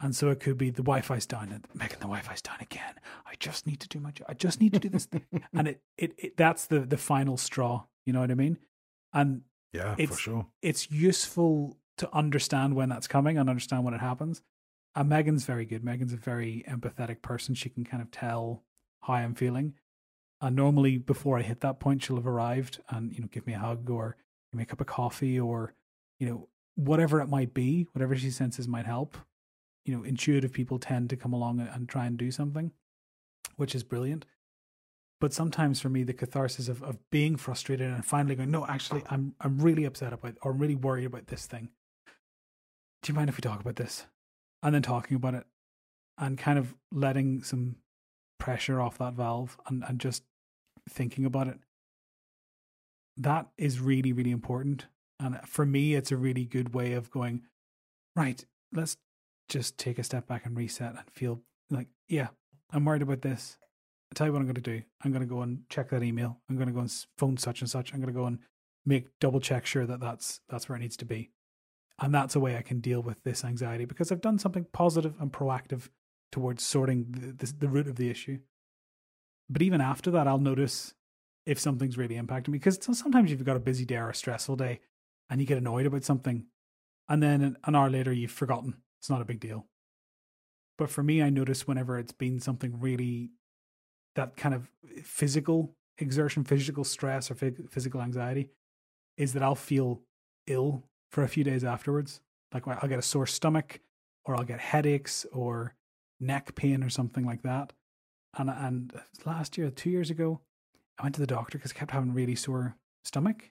And so it could be the Wi-Fi's down and Megan, the Wi-Fi's down again. I just need to do my job. I just need to do this thing. And it that's the final straw. You know what I mean? And yeah, for sure. It's useful to understand when that's coming and understand when it happens. And Megan's very good. Megan's a very empathetic person. She can kind of tell how I'm feeling. And normally before I hit that point, she'll have arrived and, you know, give me a hug or give me a cup of coffee or, you know, whatever it might be, whatever she senses might help. You know, intuitive people tend to come along and try and do something, which is brilliant. But sometimes for me, the catharsis of being frustrated and finally going, no, actually, I'm really upset about it, or I'm really worried about this thing. Do you mind if we talk about this? And then talking about it and kind of letting some pressure off that valve and just thinking about it. That is really, really important. And for me, it's a really good way of going, right, let's just take a step back and reset and feel like, yeah, I'm worried about this. I'll tell you what I'm going to do. I'm going to go and check that email. I'm going to go and phone such and such. I'm going to go and double check sure that that's where it needs to be. And that's a way I can deal with this anxiety because I've done something positive and proactive towards sorting the root of the issue. But even after that, I'll notice if something's really impacting me, because sometimes you've got a busy day or a stressful day and you get annoyed about something, and then an hour later you've forgotten. It's not a big deal. But for me, I notice whenever it's been something really, that kind of physical exertion, physical stress or physical anxiety, is that I'll feel ill for a few days afterwards. Like I'll get a sore stomach, or I'll get headaches or neck pain or something like that. And last year, 2 years ago, I went to the doctor because I kept having really sore stomach.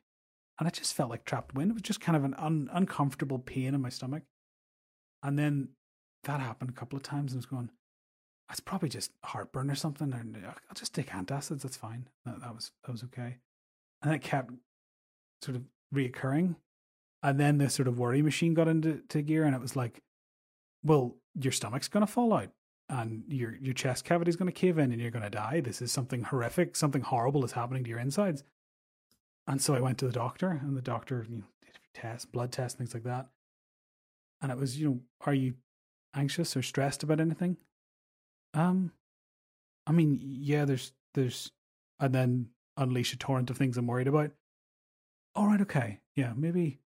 And I just felt like trapped wind. It was just kind of an uncomfortable pain in my stomach. And then that happened a couple of times, and I was going, it's probably just heartburn or something. And I'll just take antacids. That's fine. That was okay. And it kept sort of reoccurring. And then this sort of worry machine got into gear, and it was like, well, your stomach's going to fall out, and your chest cavity is going to cave in, and you're going to die. This is something horrific. Something horrible is happening to your insides. And so I went to the doctor, and the doctor, did tests, blood tests, things like that. And it was, are you anxious or stressed about anything? I mean, yeah, there's, and then unleash a torrent of things I'm worried about. All right, okay. Yeah, maybe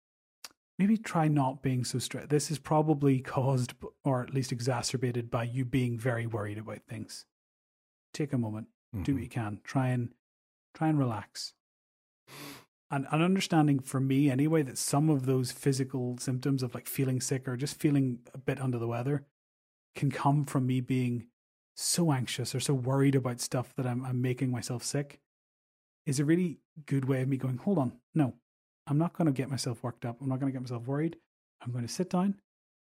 try not being so stressed. This is probably caused or at least exacerbated by you being very worried about things. Take a moment, do what you can, try and relax. And understanding for me anyway, that some of those physical symptoms of like feeling sick or just feeling a bit under the weather can come from me being so anxious or so worried about stuff that I'm making myself sick is a really good way of me going, hold on, no, I'm not going to get myself worked up. I'm not going to get myself worried. I'm going to sit down.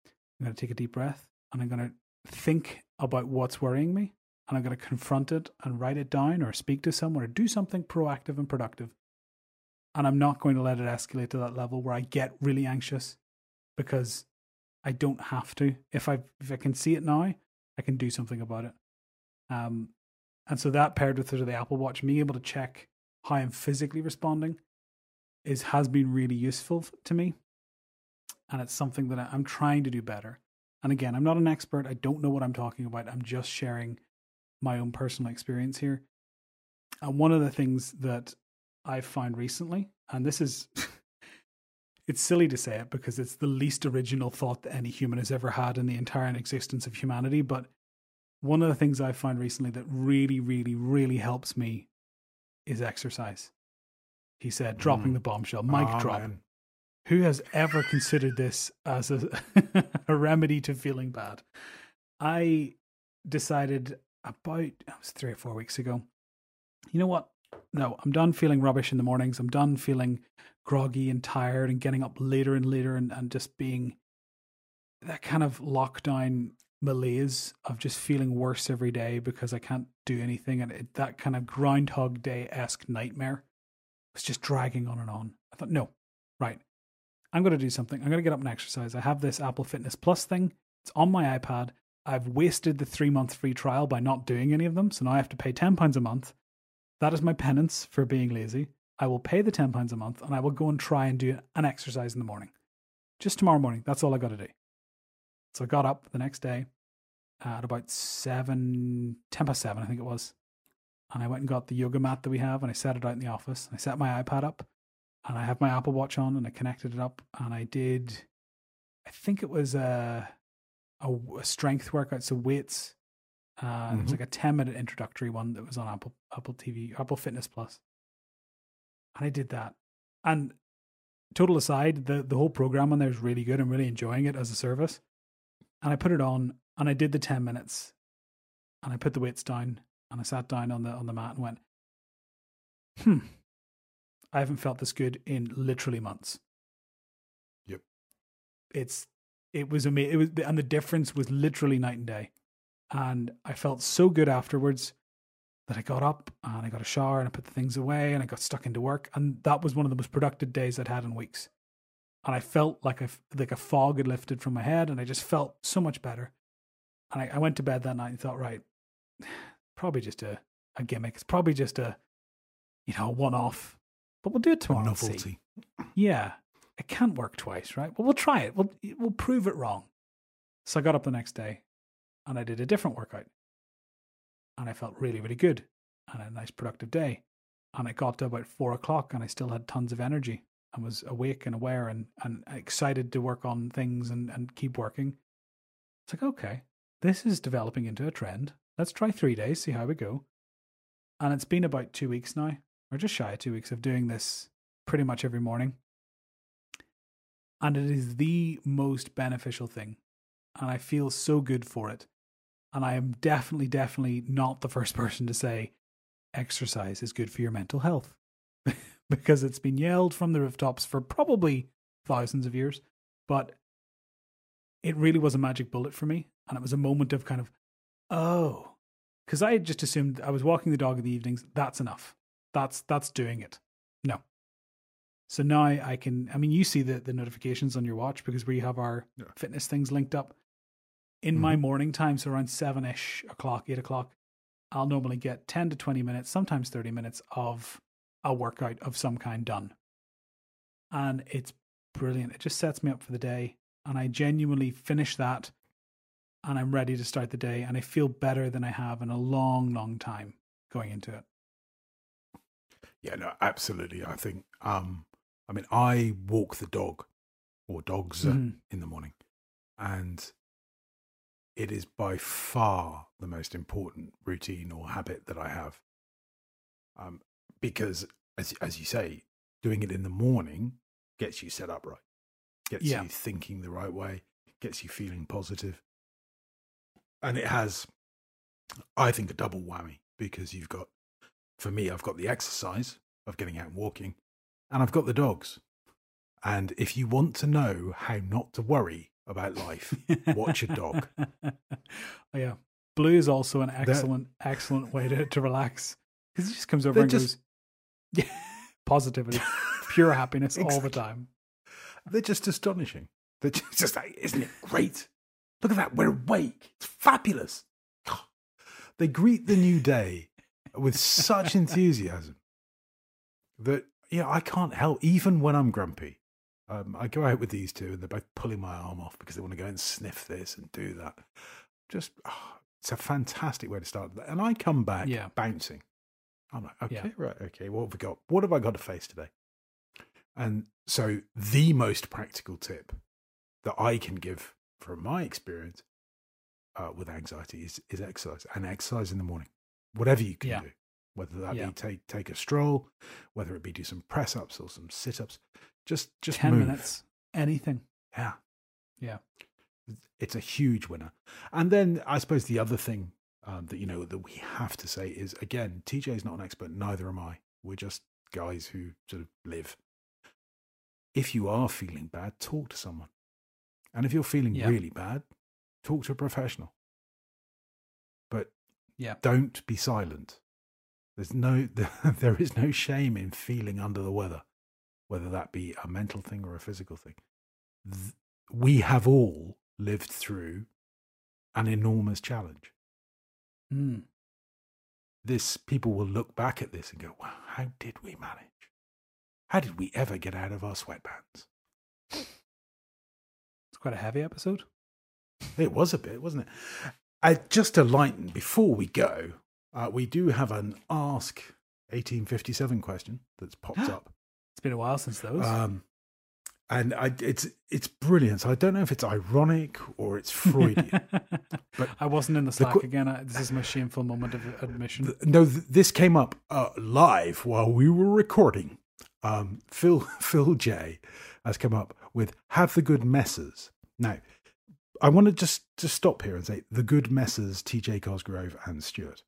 I'm going to take a deep breath, and I'm going to think about what's worrying me, and I'm going to confront it and write it down or speak to someone or do something proactive and productive. And I'm not going to let it escalate to that level where I get really anxious, because I don't have to. If I can see it now, I can do something about it. And so that paired with sort of the Apple Watch, being able to check how I'm physically responding has been really useful to me. And it's something that I'm trying to do better. And again, I'm not an expert. I don't know what I'm talking about. I'm just sharing my own personal experience here. And one of the things that I've found recently, and this is, it's silly to say it because it's the least original thought that any human has ever had in the entire existence of humanity. But one of the things I've found recently that really, really, really helps me is exercise. He said, dropping the bombshell, mic drop. Man. Who has ever considered this as a remedy to feeling bad? I decided it was 3 or 4 weeks ago, you know what? No, I'm done feeling rubbish in the mornings. I'm done feeling groggy and tired and getting up later and later and just being that kind of lockdown malaise of just feeling worse every day because I can't do anything. And that kind of Groundhog Day-esque nightmare was just dragging on and on. I thought, no, right, I'm going to do something. I'm going to get up and exercise. I have this Apple Fitness Plus thing. It's on my iPad. I've wasted the 3-month free trial by not doing any of them. So now I have to pay £10 a month. That is my penance for being lazy. I will pay the £10 a month, and I will go and try and do an exercise in the morning. Just tomorrow morning. That's all I got to do. So I got up the next day at about 10 past 7, I think it was. And I went and got the yoga mat that we have, and I set it out in the office. And I set my iPad up, and I have my Apple Watch on, and I connected it up. And I did, I think it was a strength workout, so weights. It was like a 10-minute introductory one that was on Apple TV, Apple Fitness Plus. And I did that. And total aside, the whole program on there is really good. I'm really enjoying it as a service. And I put it on, and I did the 10 minutes, and I put the weights down, and I sat down on the mat and went, I haven't felt this good in literally months. Yep. It was amazing. It was, and the difference was literally night and day. And I felt so good afterwards that I got up and I got a shower and I put the things away and I got stuck into work. And that was one of the most productive days I'd had in weeks. And I felt like a fog had lifted from my head and I just felt so much better. And I went to bed that night and thought, right, probably just a gimmick. It's probably just a one-off. But we'll do it tomorrow. Novelty. Yeah. It can't work twice, right? Well, we'll try it. We'll prove it wrong. So I got up the next day and I did a different workout. And I felt really, really good and a nice productive day. And it got to about 4 o'clock and I still had tons of energy and was awake and aware and excited to work on things and keep working. It's like, okay, this is developing into a trend. Let's try 3 days, see how we go. And it's been about 2 weeks now, or just shy of 2 weeks, of doing this pretty much every morning. And it is the most beneficial thing. And I feel so good for it. And I am definitely not the first person to say exercise is good for your mental health. Because it's been yelled from the rooftops for probably thousands of years. But it really was a magic bullet for me. And it was a moment of kind of, oh. Because I had just assumed I was walking the dog in the evenings. That's enough. That's doing it. No. So now I can, you see the notifications on your watch because we have our fitness things linked up. In my morning time, so around 7-ish o'clock, 8 o'clock, I'll normally get 10 to 20 minutes, sometimes 30 minutes of a workout of some kind done. And it's brilliant. It just sets me up for the day. And I genuinely finish that and I'm ready to start the day. And I feel better than I have in a long, long time going into it. Yeah, no, absolutely. I think, I walk the dog or dogs in the morning, and it is by far the most important routine or habit that I have. Because as you say, doing it in the morning gets you set up right, gets you thinking the right way, gets you feeling positive. And it has, I think, a double whammy because you've got, for me, I've got the exercise of getting out and walking, and I've got the dogs. And if you want to know how not to worry about life, watch a dog. Yeah. Blue is also an excellent way to relax. Because he just comes over and goes, positivity, pure happiness all the time. They're just astonishing. They're just like, isn't it great? Look at that. We're awake. It's fabulous. They greet the new day with such enthusiasm that, I can't help, even when I'm grumpy. I go out with these two and they're both pulling my arm off because they want to go and sniff this and do that. Just, it's a fantastic way to start. And I come back bouncing. I'm like, okay, what have we got? What have I got to face today? And so the most practical tip that I can give from my experience with anxiety is exercise, and exercise in the morning. Whatever you can do, whether that be take a stroll, whether it be do some press ups or some sit ups, just 10 move. Minutes, anything. Yeah. It's a huge winner. And then I suppose the other thing that we have to say is, again, TJ is not an expert. Neither am I. We're just guys who sort of live. If you are feeling bad, talk to someone, and if you're feeling really bad, talk to a professional. Yeah. Don't be silent. There is no shame in feeling under the weather, whether that be a mental thing or a physical thing. We have all lived through an enormous challenge. People will look back at this and go, "Wow, how did we manage? How did we ever get out of our sweatpants?" It's quite a heavy episode. It was a bit, wasn't it? Just to lighten, before we go, we do have an Ask 1857 question that's popped up. It's been a while since those. It's brilliant. So I don't know if it's ironic or it's Freudian. But I wasn't in the Slack again. This is my shameful moment of admission. This came up live while we were recording. Phil J has come up with, have the good messes. Now, I want to just stop here and say the good messes, TJ Cosgrove and Stuart.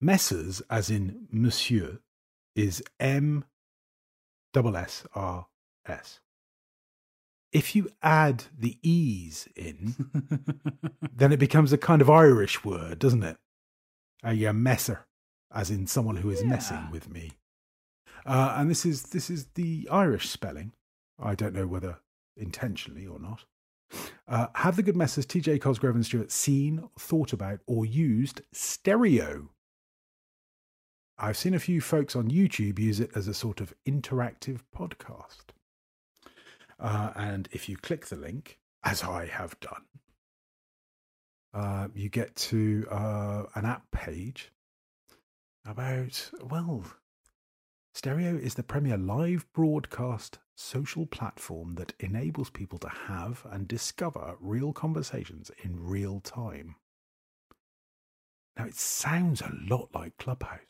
Messrs, as in Monsieur, is M-S-S-R-S. If you add the E's in, then it becomes a kind of Irish word, doesn't it? Yeah, messer, as in someone who is messing with me. And this is the Irish spelling. I don't know whether intentionally or not. Have the good messrs T.J. Cosgrove and Stewart seen, thought about, or used Stereo? I've seen a few folks on YouTube use it as a sort of interactive podcast. And if you click the link, as I have done, you get to an app page about, well, Stereo is the premier live broadcast social platform that enables people to have and discover real conversations in real time. Now, it sounds a lot like Clubhouse.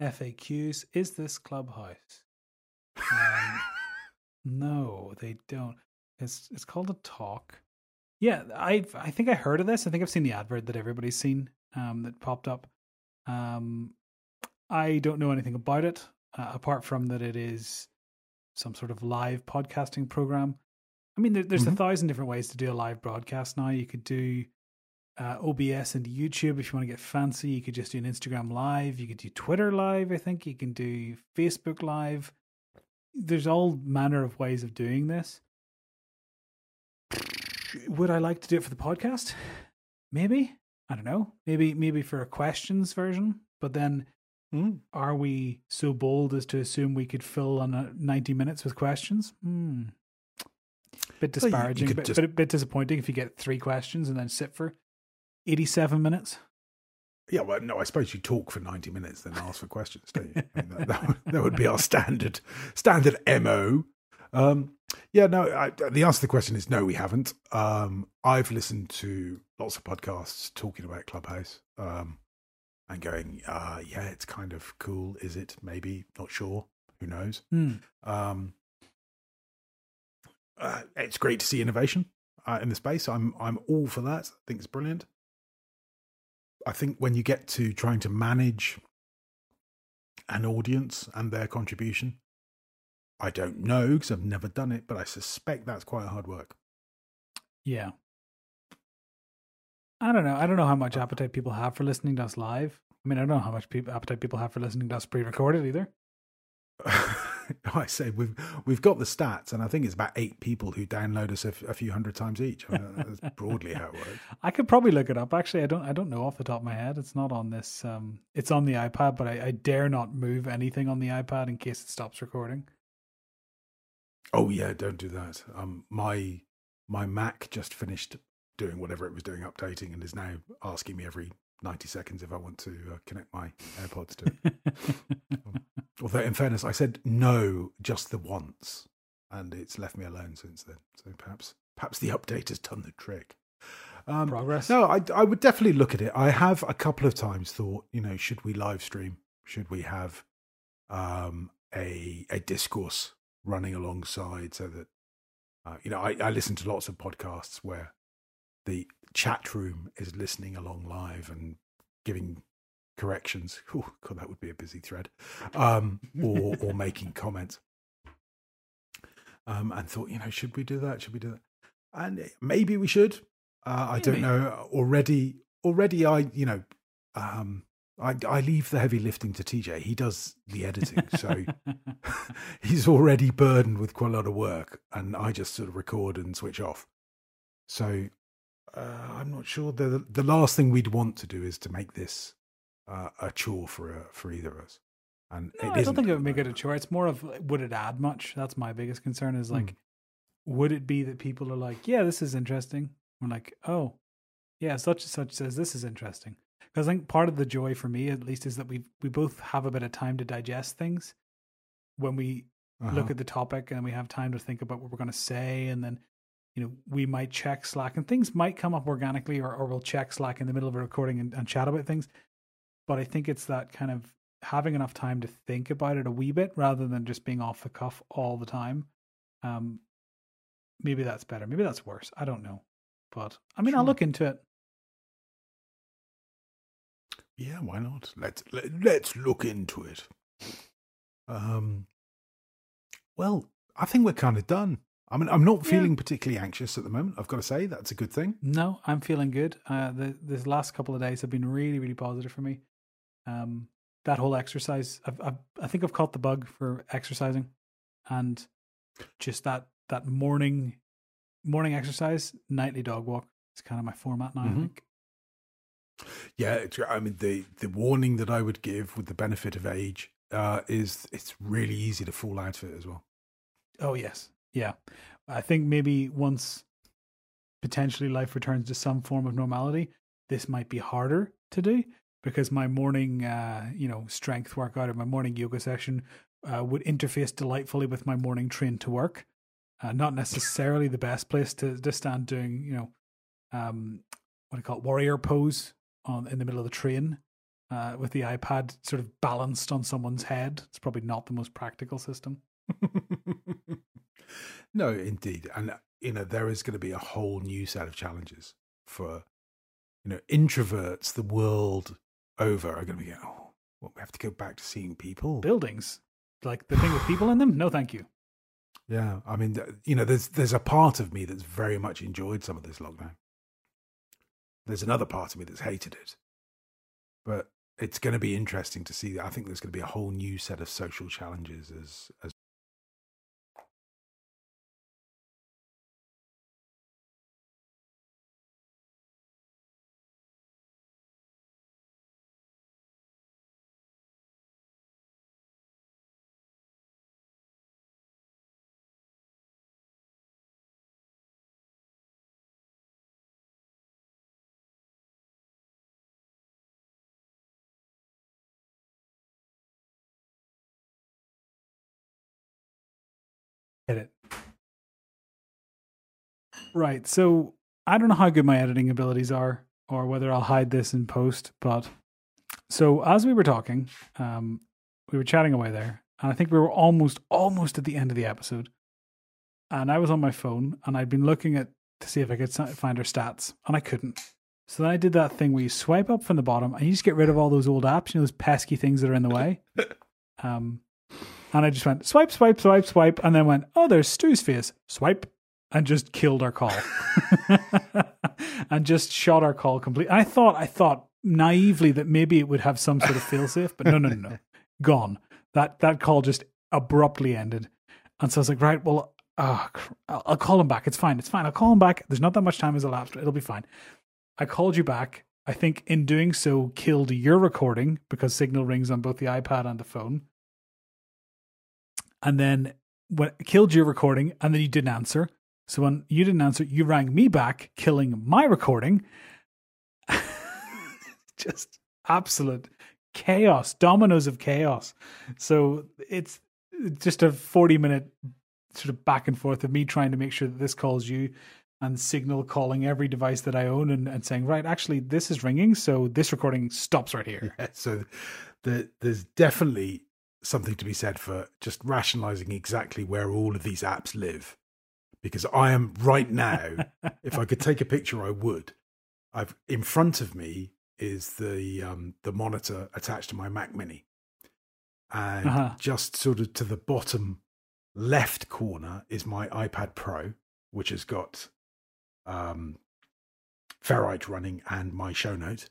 FAQs, is this Clubhouse? No, they don't. It's called a talk. Yeah, I think I heard of this. I think I've seen the advert that everybody's seen that popped up. I don't know anything about it, apart from that it is some sort of live podcasting program. I mean, there's 1,000 different ways to do a live broadcast now. You could do OBS into YouTube if you want to get fancy. You could just do an Instagram Live. You could do Twitter Live, I think. You can do Facebook Live. There's all manner of ways of doing this. Would I like to do it for the podcast? Maybe. I don't know. Maybe for a questions version. But then are we so bold as to assume we could fill on 90 minutes with questions? Bit disparaging, well, a bit disappointing if you get 3 questions and then sit for 87 minutes. Yeah, well, no, I suppose you talk for 90 minutes, then ask for questions, don't you? I mean, that would be our standard MO. Yeah, no, the answer to the question is no, we haven't. I've listened to lots of podcasts talking about Clubhouse and going, yeah, it's kind of cool. Is it? Maybe. Not sure. Who knows? It's great to see innovation in the space. I'm all for that. I think it's brilliant. I think when you get to trying to manage an audience and their contribution, I don't know because I've never done it, but I suspect that's quite hard work. Yeah. I don't know. I don't know how much appetite people have for listening to us live. I mean, I don't know how much appetite people have for listening to us pre-recorded either. I say we've got the stats, and I think it's about 8 people who download us a few hundred times each. I mean, that's broadly how it works. I could probably look it up. Actually, I don't know off the top of my head. It's not on this. It's on the iPad, but I dare not move anything on the iPad in case it stops recording. Oh yeah, don't do that. My Mac just finished doing whatever it was doing, updating, and is now asking me every 90 seconds if I want to connect my AirPods to it. Although, in fairness, I said no just the once, and it's left me alone since then. So perhaps the update has done the trick. Progress. No, I would definitely look at it. I have a couple of times thought, you know, should we live stream? Should we have a discourse running alongside so that, you know, I listen to lots of podcasts where the chat room is listening along live and giving corrections. Oh God, that would be a busy thread. Or making comments. And thought, you know, should we do that? Should we do that? And maybe we should. I don't know. Already, I, you know, I leave the heavy lifting to TJ. He does the editing, so he's already burdened with quite a lot of work, and I just sort of record and switch off. So I'm not sure. The last thing we'd want to do is to make this a chore for either of us. And no, I don't think it would make it a chore. It's more of, would it add much? That's my biggest concern is like, would it be that people are like, yeah, this is interesting. We're like, oh, yeah, such and such says this is interesting. Because I think part of the joy for me, at least, is that we both have a bit of time to digest things when we look at the topic, and we have time to think about what we're going to say, and then, you know, we might check Slack and things might come up organically, or we'll check Slack in the middle of a recording and chat about things. But I think it's that kind of having enough time to think about it a wee bit rather than just being off the cuff all the time. Maybe that's better. Maybe that's worse. I don't know. But I mean, sure. I'll look into it. Yeah, why not? Let's look into it. Well, I think we're kind of done. I mean, I'm not feeling particularly anxious at the moment. I've got to say that's a good thing. No, I'm feeling good. This last couple of days have been really, really positive for me. That whole exercise, I think I've caught the bug for exercising, and just that morning exercise, nightly dog walk. It's kind of my format now. Mm-hmm. I think. Yeah, I mean the warning that I would give, with the benefit of age, is it's really easy to fall out of it as well. Oh yes, yeah. I think maybe once potentially life returns to some form of normality, this might be harder to do, because my morning, strength workout or my morning yoga session would interface delightfully with my morning train to work. Not necessarily the best place to stand doing, what do you call it, warrior pose in the middle of the train with the iPad sort of balanced on someone's head. It's probably not the most practical system. No, indeed. And, there is going to be a whole new set of challenges for, introverts the world over are going to be going, we have to go back to seeing people. Buildings, like the thing with people in them? No, thank you. Yeah. I mean, there's a part of me that's very much enjoyed some of this lockdown. There's another part of me that's hated it. But it's going to be interesting to see. I think there's going to be a whole new set of social challenges as hit it. Right, so I don't know how good my editing abilities are or whether I'll hide this in post, but so as we were talking, we were chatting away there, and I think we were almost at the end of the episode, and I was on my phone, and I'd been looking to see if I could find our stats, and I couldn't. So then I did that thing where you swipe up from the bottom, and you just get rid of all those old apps, those pesky things that are in the way. And I just went, swipe, swipe, swipe, swipe, and then went, oh, there's Stu's face, swipe, and just killed our call. And just shot our call completely. I thought naively that maybe it would have some sort of fail-safe, but no. Gone. That call just abruptly ended. And so I was like, right, well, I'll call him back. It's fine. I'll call him back. There's not that much time has elapsed. It'll be fine. I called you back. I think in doing so killed your recording because signal rings on both the iPad and the phone. And then killed your recording, and then you didn't answer. So when you didn't answer, you rang me back, killing my recording. Just absolute chaos, dominoes of chaos. So it's just a 40-minute sort of back and forth of me trying to make sure that this calls you and Signal calling every device that I own and saying, right, actually, this is ringing, so this recording stops right here. Yeah, so there's definitely something to be said for just rationalizing exactly where all of these apps live, because I am right now, if I could take a picture, I would. I've in front of me is the monitor attached to my Mac Mini, and just sort of to the bottom left corner is my iPad Pro, which has got Ferrite running and my show notes,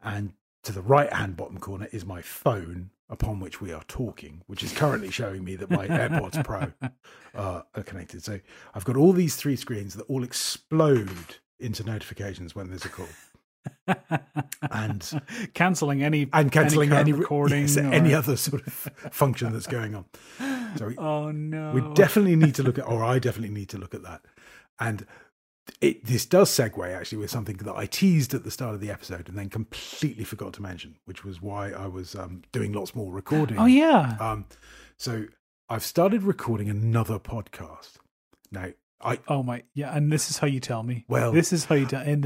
and to the right hand bottom corner is my phone, upon which we are talking, which is currently showing me that my AirPods Pro are connected. So I've got all these three screens that all explode into notifications when there's a call. And cancelling any recordings, any other sort of function that's going on. So we definitely need to look at, or I definitely need to look at that. And this does segue actually with something that I teased at the start of the episode and then completely forgot to mention, which was why I was doing lots more recording. Oh, yeah. So I've started recording another podcast. Now, and this is how you tell me. Well, this is how you tell in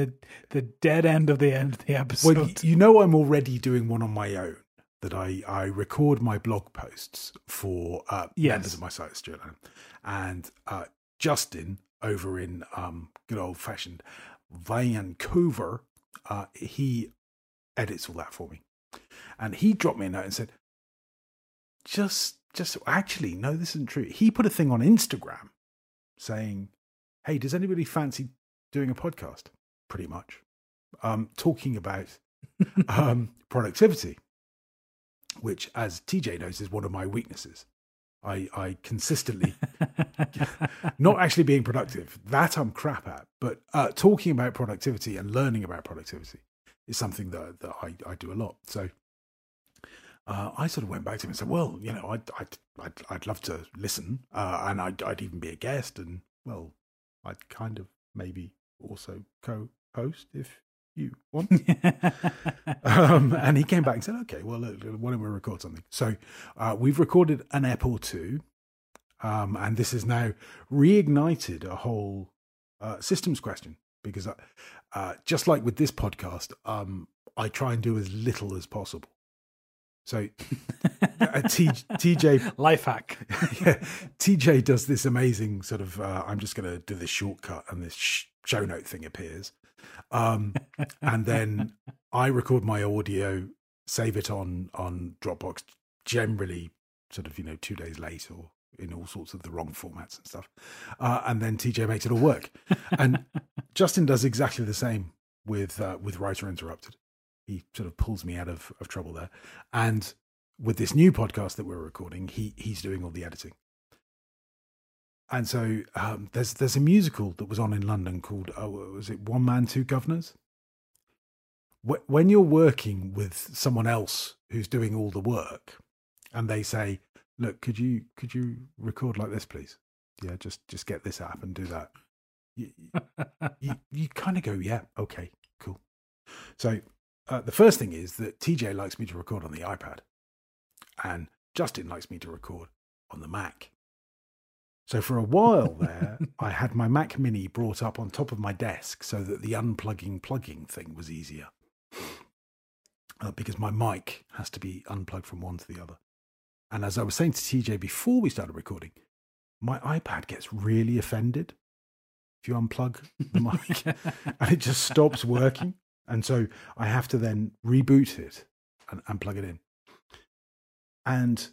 the dead end of the episode. Well, I'm already doing one on my own that I record my blog posts for members of my site, Stuart, and Justin over in good old-fashioned Vancouver, he edits all that for me. And he dropped me a note and said, just actually, no, this isn't true. He put a thing on Instagram saying, hey, does anybody fancy doing a podcast? Pretty much. Talking about productivity, which, as TJ knows, is one of my weaknesses. I consistently, not actually being productive, that I'm crap at, but talking about productivity and learning about productivity is something that I do a lot. So I sort of went back to him and said, well, you know, I'd love to listen, and I'd even be a guest, and, well, I'd kind of maybe also co-host if you want. And he came back and said, okay, well, why don't we record something? So we've recorded an ep or two, and this has now reignited a whole systems question, because just like with this podcast, I try and do as little as possible. So TJ... Life hack. Yeah, TJ does this amazing sort of, I'm just going to do this shortcut, and this show note thing appears. And then I record my audio, save it on Dropbox, generally sort of, 2 days late, or in all sorts of the wrong formats and stuff. And then TJ makes it all work. And Justin does exactly the same with Writer Interrupted. He sort of pulls me out of trouble there. And with this new podcast that we're recording, he's doing all the editing. And so there's a musical that was on in London called, was it One Man, Two Governors? When you're working with someone else who's doing all the work, and they say, look, could you record like this, please? Yeah, just get this app and do that. You kind of go, yeah, okay, cool. So... the first thing is that TJ likes me to record on the iPad, and Justin likes me to record on the Mac. So for a while there, I had my Mac Mini brought up on top of my desk so that the plugging thing was easier, because my mic has to be unplugged from one to the other. And as I was saying to TJ before we started recording, my iPad gets really offended if you unplug the mic, and it just stops working. And so I have to then reboot it and plug it in. And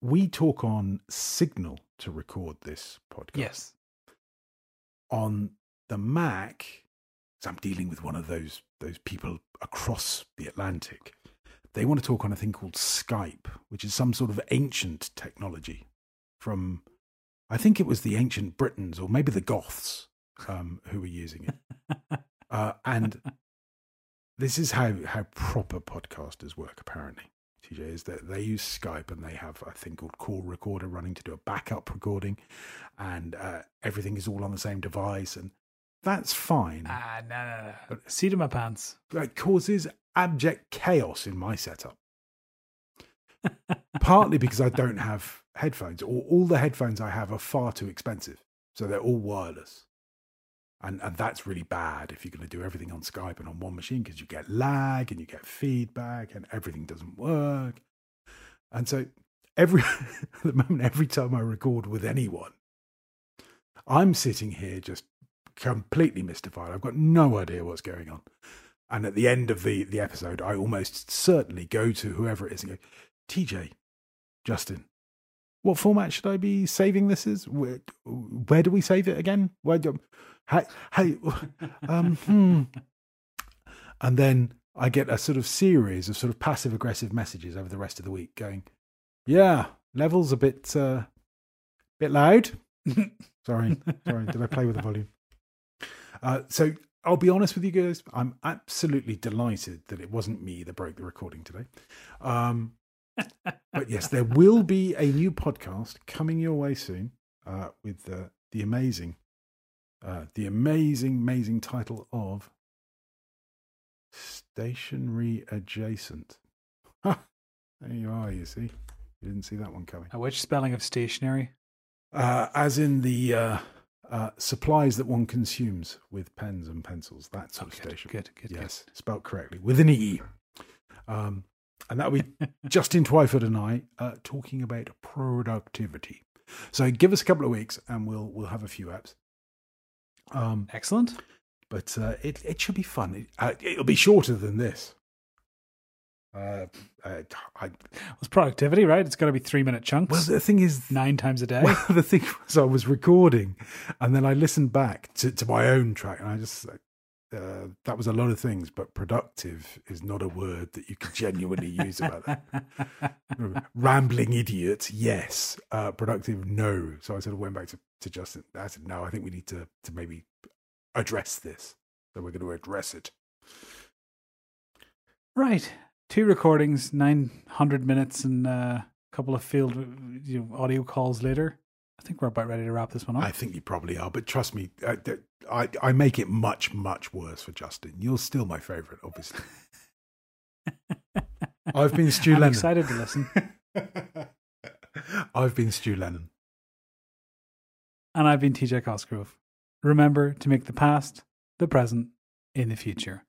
we talk on Signal to record this podcast. Yes. On the Mac, so I'm dealing with one of those people across the Atlantic. They want to talk on a thing called Skype, which is some sort of ancient technology from, I think it was the ancient Britons or maybe the Goths. Who were using it. And this is how proper podcasters work, apparently, TJ, is that they use Skype, and they have a thing called Call Recorder running to do a backup recording, and everything is all on the same device, and that's fine. No. Seat in my pants. It causes abject chaos in my setup. Partly because I don't have headphones, or all the headphones I have are far too expensive, so they're all wireless. And that's really bad if you're going to do everything on Skype and on one machine, because you get lag and you get feedback and everything doesn't work. And so at the moment, every time I record with anyone, I'm sitting here just completely mystified. I've got no idea what's going on. And at the end of the episode, I almost certainly go to whoever it is and go, TJ, Justin, what format should I be saving this as? Where do we save it again? And then I get a sort of series of sort of passive aggressive messages over the rest of the week going, yeah, level's a bit loud. sorry, did I play with the volume? So I'll be honest with you guys, I'm absolutely delighted that it wasn't me that broke the recording today. But yes, there will be a new podcast coming your way soon, with the amazing. The amazing title of Stationary Adjacent. Ha! There you are, you see. You didn't see that one coming. Which spelling of stationary? As in the supplies that one consumes with pens and pencils. That sort of stationary. Good. Yes, spelt correctly. With an E. And that'll be Justin Twyford and I talking about productivity. So give us a couple of weeks and we'll have a few apps. Excellent. But it should be fun. It'll be shorter than this. It's productivity, right? It's got to be 3-minute chunks. Well, the thing is, 9 times a day. Well, the thing was, I was recording, and then I listened back to my own track, and I just that was a lot of things, but productive is not a word that you can genuinely use about that. Rambling idiot, yes. Productive, no. So I sort of went back to Justin. I said, no, I think we need to maybe address this. So we're going to address it. Right. 2 recordings, 900 minutes, and a couple of field audio calls later. I think we're about ready to wrap this one up. I think you probably are, but trust me, I make it much, much worse for Justin. You're still my favorite, obviously. I've been Stu Lennon. I'm excited to listen. I've been Stu Lennon. And I've been TJ Cosgrove. Remember to make the past, the present, in the future.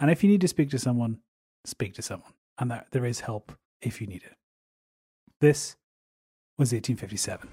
And if you need to speak to someone, speak to someone, and there is help if you need it. This was 1857.